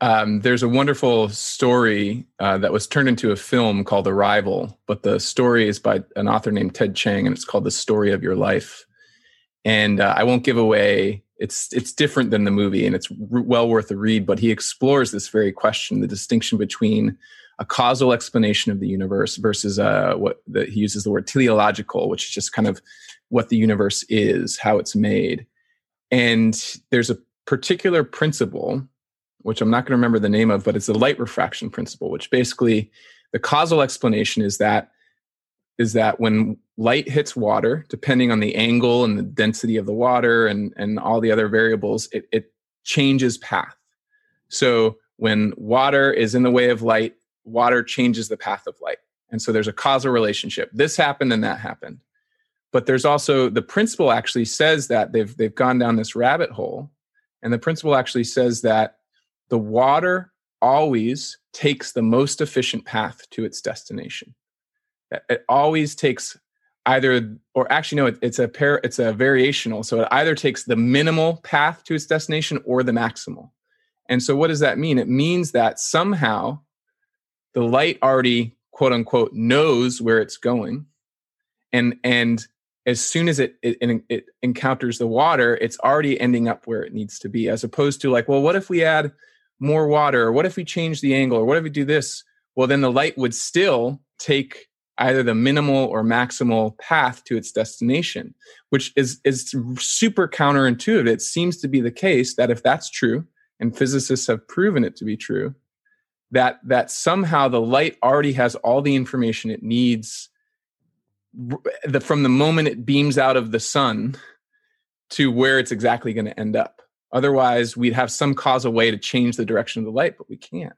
Um, there's a wonderful story uh, that was turned into a film called Arrival, but the story is by an author named Ted Chiang, and it's called The Story of Your Life. And uh, I won't give away, it's it's different than the movie, and it's re- well worth a read, but he explores this very question, the distinction between a causal explanation of the universe versus uh, what the, he uses the word teleological, which is just kind of what the universe is, how it's made. And there's a particular principle, which I'm not going to remember the name of, but it's the light refraction principle, which basically the causal explanation is that is that when light hits water, depending on the angle and the density of the water and, and all the other variables, it, it changes path. So when water is in the way of light, water changes the path of light. And so there's a causal relationship. This happened and that happened. But there's also, the principle actually says that they've they've gone down this rabbit hole. And the principle actually says that the water always takes the most efficient path to its destination. It always takes either, or actually, no, it, it's a pair, it's a variational. So it either takes the minimal path to its destination or the maximal. And so what does that mean? It means that somehow the light already, quote unquote, knows where it's going. And, and as soon as it, it, it encounters the water, it's already ending up where it needs to be, as opposed to like, well, what if we add more water? Or what if we change the angle? Or what if we do this? Well, then the light would still take either the minimal or maximal path to its destination, which is, is super counterintuitive. It seems to be the case that if that's true, and physicists have proven it to be true, that that somehow the light already has all the information it needs the, from the moment it beams out of the sun to where it's exactly going to end up. Otherwise, we'd have some causal way to change the direction of the light, but we can't.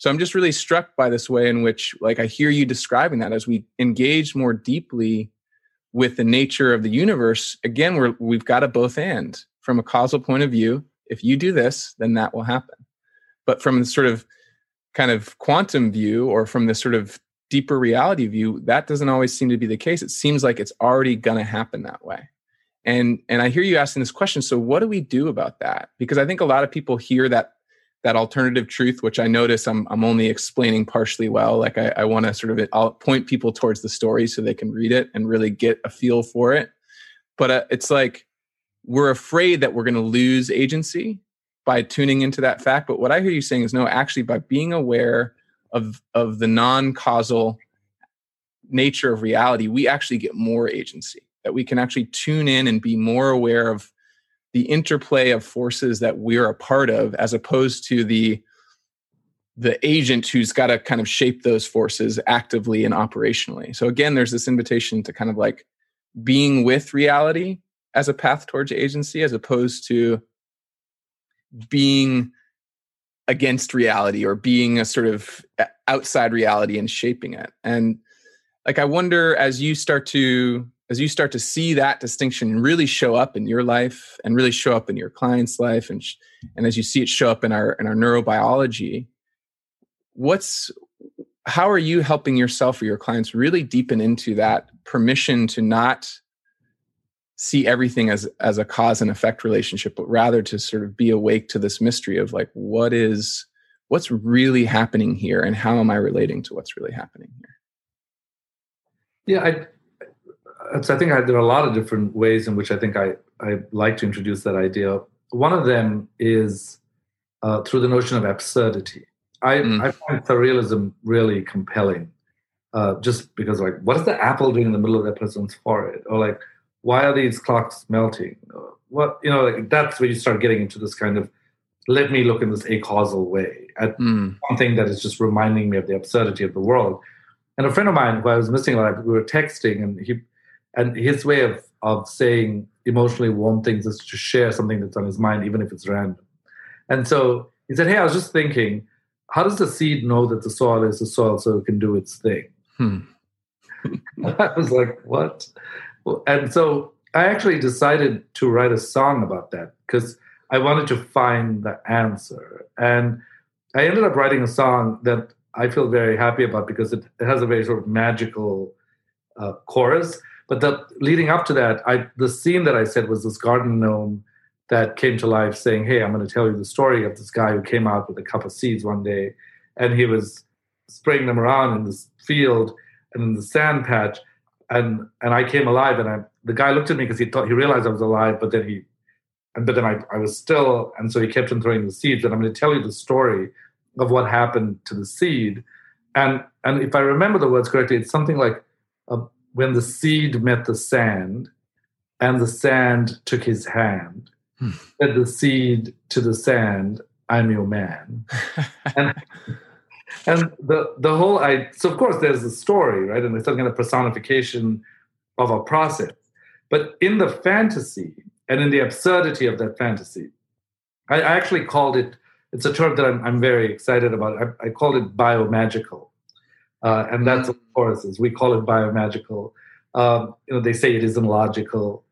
So I'm just really struck by this way in which, like, I hear you describing that as we engage more deeply with the nature of the universe. Again, we're, we've got a both and. From a causal point of view, if you do this, then that will happen. But from the sort of kind of quantum view, or from this sort of deeper reality view, that doesn't always seem to be the case. It seems like it's already going to happen that way. And and I hear you asking this question, so what do we do about that? Because I think a lot of people hear that that alternative truth, which I notice I'm I'm only explaining partially well. Like I, I want to sort of I'll point people towards the story so they can read it and really get a feel for it. But uh, it's like we're afraid that we're going to lose agency by tuning into that fact. But what I hear you saying is, no, actually, by being aware of of the non-causal nature of reality, we actually get more agency, that we can actually tune in and be more aware of the interplay of forces that we're a part of, as opposed to the the agent who's got to kind of shape those forces actively and operationally. So again, there's this invitation to kind of like being with reality as a path towards agency, as opposed to being against reality or being a sort of outside reality and shaping it. And like, I wonder, as you start to, as you start to see that distinction really show up in your life and really show up in your client's life, and, sh- and as you see it show up in our, in our neurobiology, what's, how are you helping yourself or your clients really deepen into that permission to not see everything as, as a cause and effect relationship, but rather to sort of be awake to this mystery of like, what is, what's really happening here, and how am I relating to what's really happening here? Yeah, I, So I think I, there are a lot of different ways in which I think I, I like to introduce that idea. One of them is uh, through the notion of absurdity. I, mm. I find surrealism really compelling, uh, just because, like, what is the apple doing in the middle of that person's forehead? Or like, why are these clocks melting? Or what, you know, like, that's where you start getting into this kind of, let me look in this acausal way at mm. something that is just reminding me of the absurdity of the world. And a friend of mine who I was missing a lot, we were texting, and he. And his way of, of saying emotionally warm things is to share something that's on his mind, even if it's random. And so he said, hey, I was just thinking, how does the seed know that the soil is the soil so it can do its thing? Hmm. I was like, what? And so I actually decided to write a song about that because I wanted to find the answer. And I ended up writing a song that I feel very happy about because it, it has a very sort of magical uh, chorus. But the, leading up to that, I, the scene that I said was this garden gnome that came to life saying, hey, I'm going to tell you the story of this guy who came out with a cup of seeds one day, and he was spraying them around in this field and in the sand patch, and and I came alive, and I, the guy looked at me because he thought he realized I was alive, but then he, and but then I, I was still, and so he kept on throwing the seeds, and I'm going to tell you the story of what happened to the seed. And, and if I remember the words correctly, it's something like, a, when the seed met the sand, and the sand took his hand, said the seed to the sand, I'm your man. and and the, the whole, I, so of course there's the story, right? And there's some kind of personification of a process. But in the fantasy and in the absurdity of that fantasy, I actually called it, it's a term that I'm, I'm very excited about. I, I called it biomagical. Uh, and that's what Horace is. We call it biomagical. Um, you know, they say it isn't logical.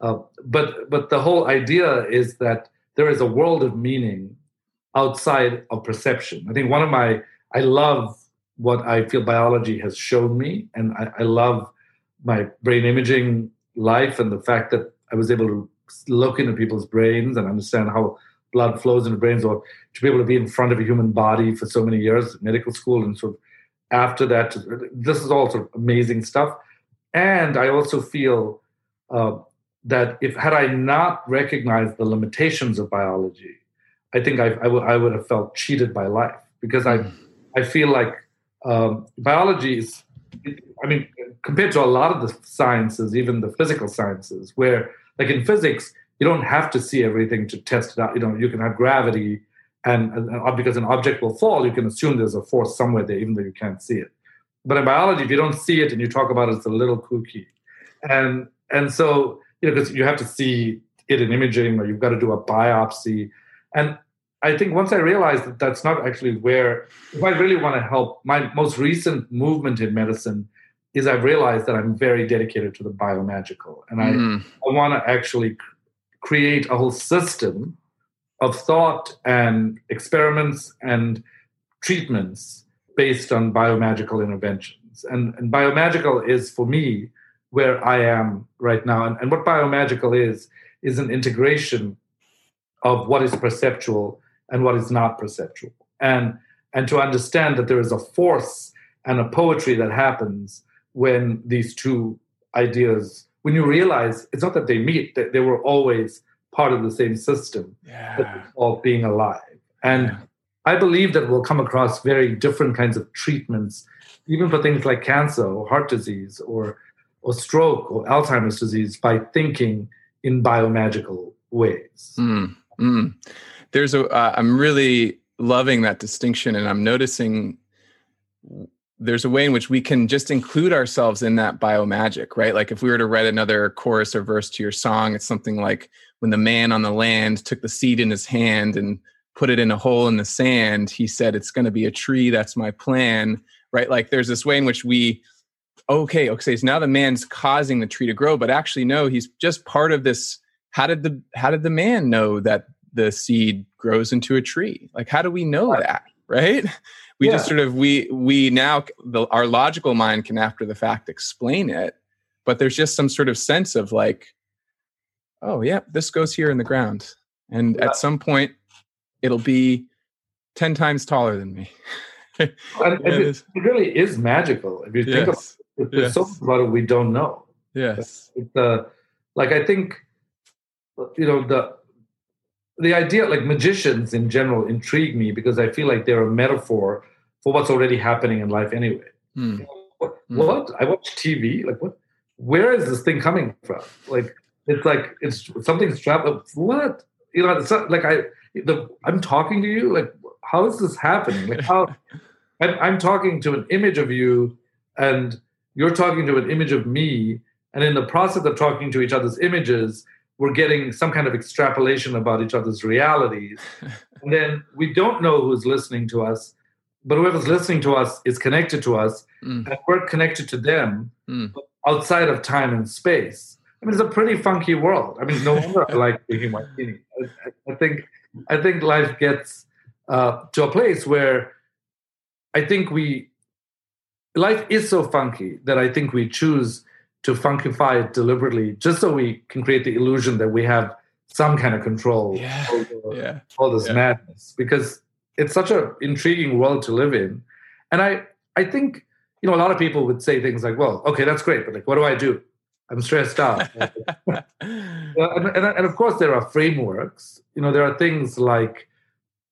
Uh, but but the whole idea is that there is a world of meaning outside of perception. I think one of my, I love what I feel biology has shown me. And I, I love my brain imaging life and the fact that I was able to look into people's brains and understand how blood flows into brains, or to be able to be in front of a human body for so many years at medical school, and sort of after that, this is all sort of amazing stuff. And I also feel uh, that if had I not recognized the limitations of biology, I think I, I, w- I would have felt cheated by life, because I I feel like um, biology is, I mean, compared to a lot of the sciences, even the physical sciences, where like in physics, you don't have to see everything to test it out. You know, you can have gravity, and, and because an object will fall, you can assume there's a force somewhere there, even though you can't see it. But in biology, if you don't see it and you talk about it, it's a little kooky. And and so, you know, because you have to see it in imaging, or you've got to do a biopsy. And I think once I realized that that's not actually where, if I really want to help, my most recent movement in medicine is I've realized that I'm very dedicated to the biomagical. And I, mm. I want to actually create a whole system of thought and experiments and treatments based on biomagical interventions. And, and biomagical is, for me, where I am right now. And, and what biomagical is, is an integration of what is perceptual and what is not perceptual. And, and to understand that there is a force and a poetry that happens when these two ideas, when you realize it's not that they meet, that they were always part of the same system yeah. of being alive. And yeah. I believe that we'll come across very different kinds of treatments, even for things like cancer or heart disease or or stroke or Alzheimer's disease, by thinking in biomagical ways. Mm, mm. There's a. Uh, I'm really loving that distinction, and I'm noticing there's a way in which we can just include ourselves in that biomagic, right? Like if we were to write another chorus or verse to your song, it's something like, when the man on the land took the seed in his hand and put it in a hole in the sand, he said, it's going to be a tree. That's my plan, right? Like there's this way in which we, okay, okay, so now the man's causing the tree to grow, but actually no, he's just part of this. How did the, how did the man know that the seed grows into a tree? Like, how do we know that, right? We yeah. just sort of, we we now, the, our logical mind can after the fact explain it, but there's just some sort of sense of like, oh yeah, this goes here in the ground. And yeah. at some point it'll be ten times taller than me. and, and it, it really is magical. If you yes. think about it, there's yes. so much about it we don't know. Yes. It's, uh, like I think, you know, the, the idea, like magicians in general intrigue me because I feel like they're a metaphor for what's already happening in life anyway. Mm. What, mm. what? I watch T V? Like what? Where is this thing coming from? Like it's like it's something's trapped. What? You know, it's not, like I, the, I'm talking to you. Like how is this happening? Like how? I'm, I'm talking to an image of you, and you're talking to an image of me, and in the process of talking to each other's images, we're getting some kind of extrapolation about each other's realities. And then we don't know who's listening to us, but whoever's listening to us is connected to us, mm. and we're connected to them mm. outside of time and space. I mean, it's a pretty funky world. I mean, no wonder I like drinking martini. I, I think I think life gets uh, to a place where I think we, life is so funky that I think we choose to funkify it deliberately, just so we can create the illusion that we have some kind of control yeah. over yeah. all this yeah. madness, because it's such an intriguing world to live in. And I, I think, you know, a lot of people would say things like, well, okay, that's great, but like, what do I do? I'm stressed out. and, and, and of course there are frameworks, you know, there are things like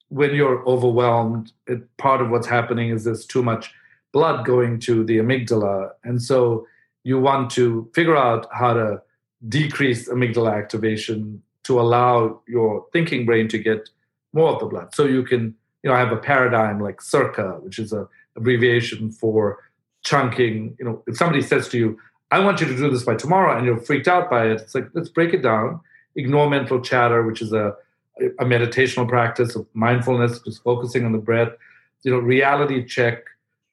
when you're overwhelmed, it, part of what's happening is there's too much blood going to the amygdala. And so you want to figure out how to decrease amygdala activation to allow your thinking brain to get more of the blood. So you can, you know, I have a paradigm like CIRCA, which is an abbreviation for chunking. You know, if somebody says to you, I want you to do this by tomorrow, and you're freaked out by it, it's like, let's break it down. Ignore mental chatter, which is a, a meditational practice of mindfulness, just focusing on the breath. You know, reality check,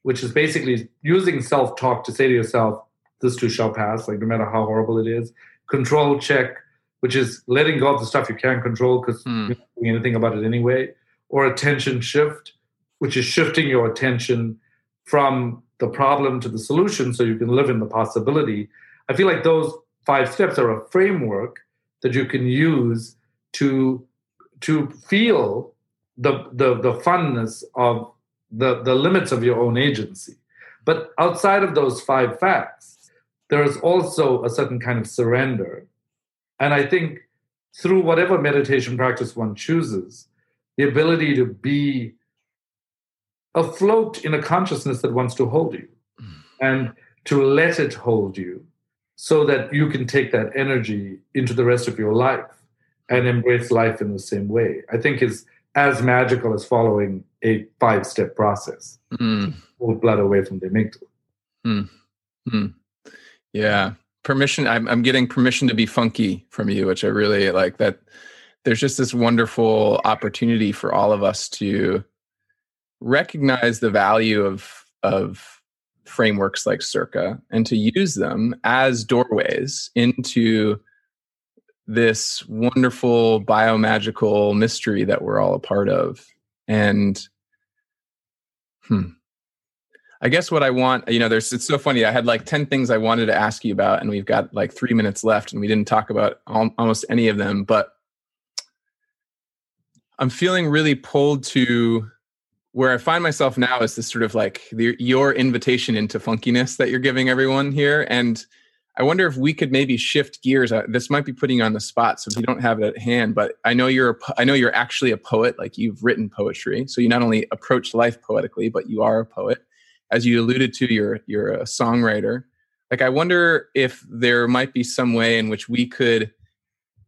which is basically using self-talk to say to yourself, this too shall pass, like no matter how horrible it is. Control check, which is letting go of the stuff you can't control because mm. you're not doing anything about it anyway. Or attention shift, which is shifting your attention from the problem to the solution so you can live in the possibility. I feel like those five steps are a framework that you can use to to feel the the, the funness of the, the limits of your own agency. But outside of those five facts, there is also a certain kind of surrender. And I think through whatever meditation practice one chooses, the ability to be afloat in a consciousness that wants to hold you mm. and to let it hold you so that you can take that energy into the rest of your life and embrace life in the same way, I think is as magical as following a five-step process. Mm. Pull blood away from the amygdala. Mm. Mm. Yeah. Permission. I'm, I'm getting permission to be funky from you, which I really like that. There's just this wonderful opportunity for all of us to recognize the value of, of frameworks like CIRCA and to use them as doorways into this wonderful biomagical mystery that we're all a part of. And hmm, I guess what I want, you know, there's, it's so funny. I had like ten things I wanted to ask you about, and we've got like three minutes left and we didn't talk about al- almost any of them, but I'm feeling really pulled to where I find myself now is this sort of like the, your invitation into funkiness that you're giving everyone here. And I wonder if we could maybe shift gears. This might be putting you on the spot, so if you don't have it at hand, but I know you're, a, I know you're actually a poet, like you've written poetry. So you not only approach life poetically, but you are a poet. As you alluded to, you're, you're a songwriter. Like, I wonder if there might be some way in which we could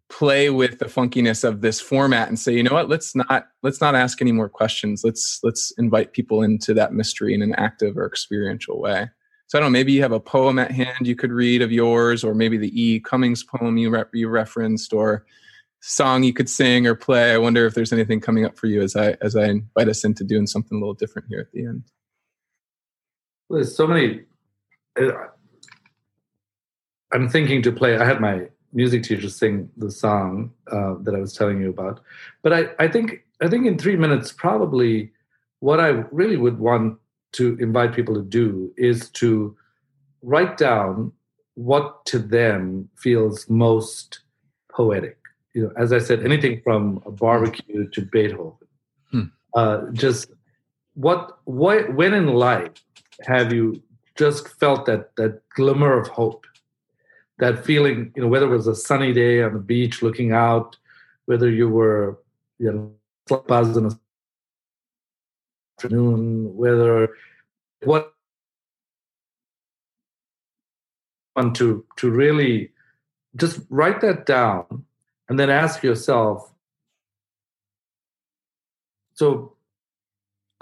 play with the funkiness of this format and say, you know what, let's not let's not ask any more questions. Let's let's invite people into that mystery in an active or experiential way. So I don't know, maybe you have a poem at hand you could read of yours, or maybe the E E. Cummings poem you, re- you referenced, or song you could sing or play. I wonder if there's anything coming up for you as I as I invite us into doing something a little different here at the end. Well, there's so many. Uh, I'm thinking to play. I had my music teacher sing the song uh, that I was telling you about. But I, I think I think in three minutes, probably what I really would want to invite people to do is to write down what to them feels most poetic. You know, as I said, anything from a barbecue to Beethoven. Hmm. Uh, just what, what, when in life have you just felt that that glimmer of hope? That feeling, you know, whether it was a sunny day on the beach looking out, whether you were, you know, buzzed in the afternoon, whether what want to to really just write that down and then ask yourself. So,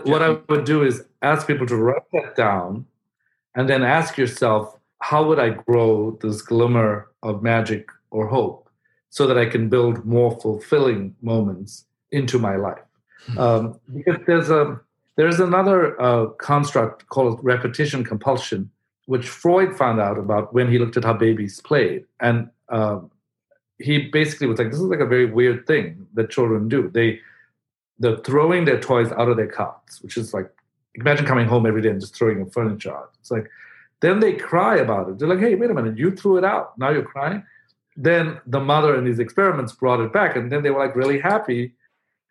what I would do is ask people to write that down, and then ask yourself, how would I grow this glimmer of magic or hope so that I can build more fulfilling moments into my life? Um, because there's a there's another uh, construct called repetition compulsion, which Freud found out about when he looked at how babies played. And uh, he basically was like, this is like a very weird thing that children do. They, they're throwing their toys out of their carts, which is like, imagine coming home every day and just throwing your furniture out. It's like, then they cry about it. They're like, hey, wait a minute, you threw it out. Now you're crying. Then the mother in these experiments brought it back, and then they were like really happy.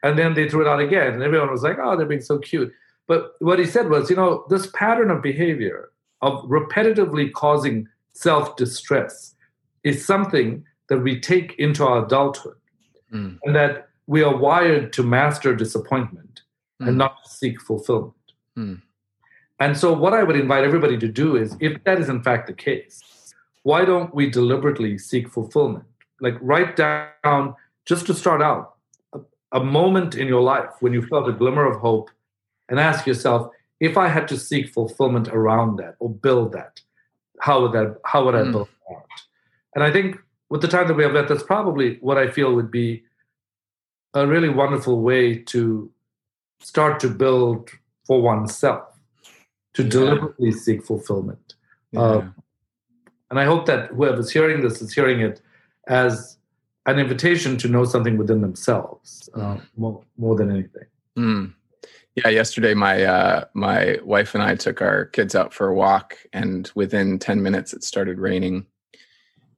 And then they threw it out again. And everyone was like, oh, they're being so cute. But what he said was, you know, this pattern of behavior of repetitively causing self-distress is something that we take into our adulthood, mm. and that we are wired to master disappointment mm. and not seek fulfillment. Mm. And so what I would invite everybody to do is, if that is in fact the case, why don't we deliberately seek fulfillment? Like, write down just to start out, a, a moment in your life when you felt a glimmer of hope, and ask yourself, if I had to seek fulfillment around that or build that, how would that? How would I mm. build that? And I think with the time that we have left, that's probably what I feel would be a really wonderful way to start to build for oneself, to yeah. deliberately seek fulfillment. Yeah. Uh, and I hope that whoever's hearing this is hearing it as an invitation to know something within themselves uh, more, more than anything. Mm. Yeah, yesterday my uh, my wife and I took our kids out for a walk, and within ten minutes it started raining.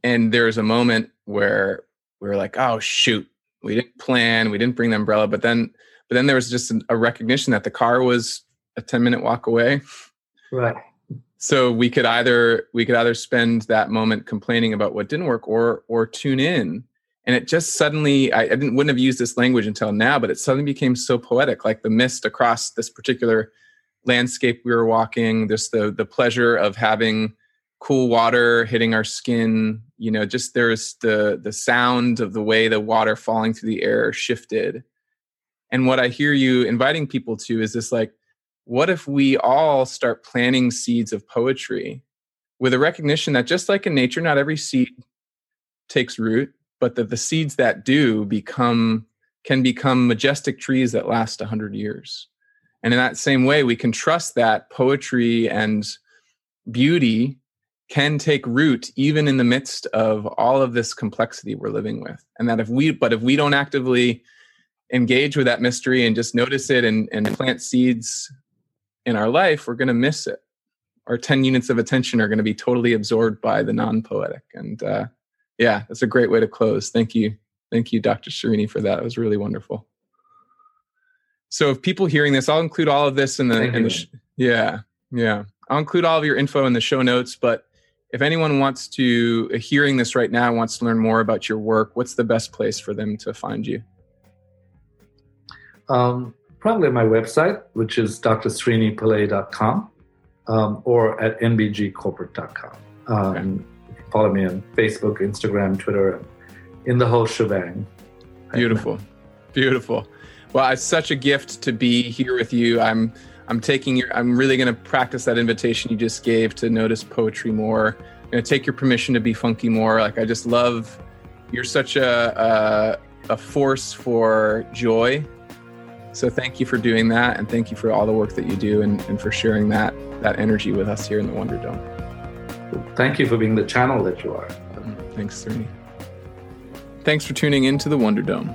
And there was a moment where we were like, oh, shoot, we didn't plan, we didn't bring the umbrella. But then but then there was just an, a recognition that the car was a ten-minute walk away. Right. So we could either we could either spend that moment complaining about what didn't work, or or tune in. And it just suddenly, I, I didn't wouldn't have used this language until now, but it suddenly became so poetic, like the mist across this particular landscape we were walking, just the the pleasure of having cool water hitting our skin, you know, just there's the the sound of the way the water falling through the air shifted. And what I hear you inviting people to is this, like, what if we all start planting seeds of poetry with a recognition that just like in nature, not every seed takes root, but that the seeds that do become can become majestic trees that last one hundred years. And in that same way, we can trust that poetry and beauty can take root even in the midst of all of this complexity we're living with. And that if we, but if we don't actively engage with that mystery and just notice it and, and plant seeds in our life, we're going to miss it. Our ten units of attention are going to be totally absorbed by the non-poetic. And uh, yeah, that's a great way to close. Thank you. Thank you, Doctor Srini, for that. It was really wonderful. So if people hearing this, I'll include all of this in the, in the sh- yeah, yeah. I'll include all of your info in the show notes, but if anyone wants to, uh, hearing this right now, wants to learn more about your work, what's the best place for them to find you? Um, probably my website, which is d r srini pillay dot com um, or at n b g corporate dot com. Um, okay. Follow me on Facebook, Instagram, Twitter, in the whole shebang. Beautiful. Beautiful. Well, it's such a gift to be here with you. I'm I'm taking your, I'm really going to practice that invitation you just gave to notice poetry more. I'm going to take your permission to be funky more. Like, I just love, you're such a, a, a force for joy. So thank you for doing that. And thank you for all the work that you do and, and for sharing that, that energy with us here in the Wonder Dome. Thank you for being the channel that you are. Thanks, Srini. Thanks for tuning into the Wonder Dome.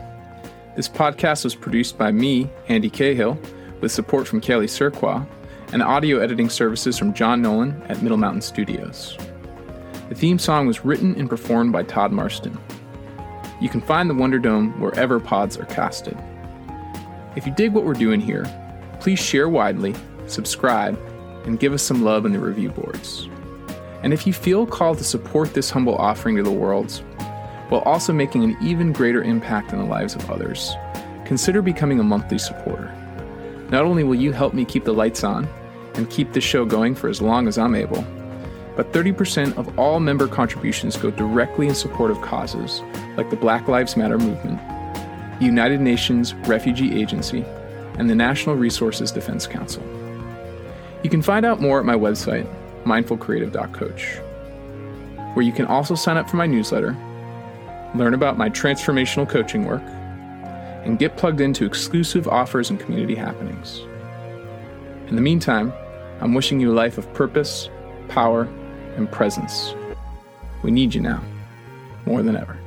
This podcast was produced by me, Andy Cahill, with support from Kelly Serquois, and audio editing services from John Nolan at Middle Mountain Studios. The theme song was written and performed by Todd Marston. You can find the Wonder Dome wherever pods are casted. If you dig what we're doing here, please share widely, subscribe, and give us some love in the review boards. And if you feel called to support this humble offering to the world, while also making an even greater impact on the lives of others, consider becoming a monthly supporter. Not only will you help me keep the lights on and keep this show going for as long as I'm able, but thirty percent of all member contributions go directly in support of causes like the Black Lives Matter movement, the United Nations Refugee Agency, and the National Resources Defense Council. You can find out more at my website, mindful creative dot coach, where you can also sign up for my newsletter, learn about my transformational coaching work, and get plugged into exclusive offers and community happenings. In the meantime, I'm wishing you a life of purpose, power, and presence. We need you now, more than ever.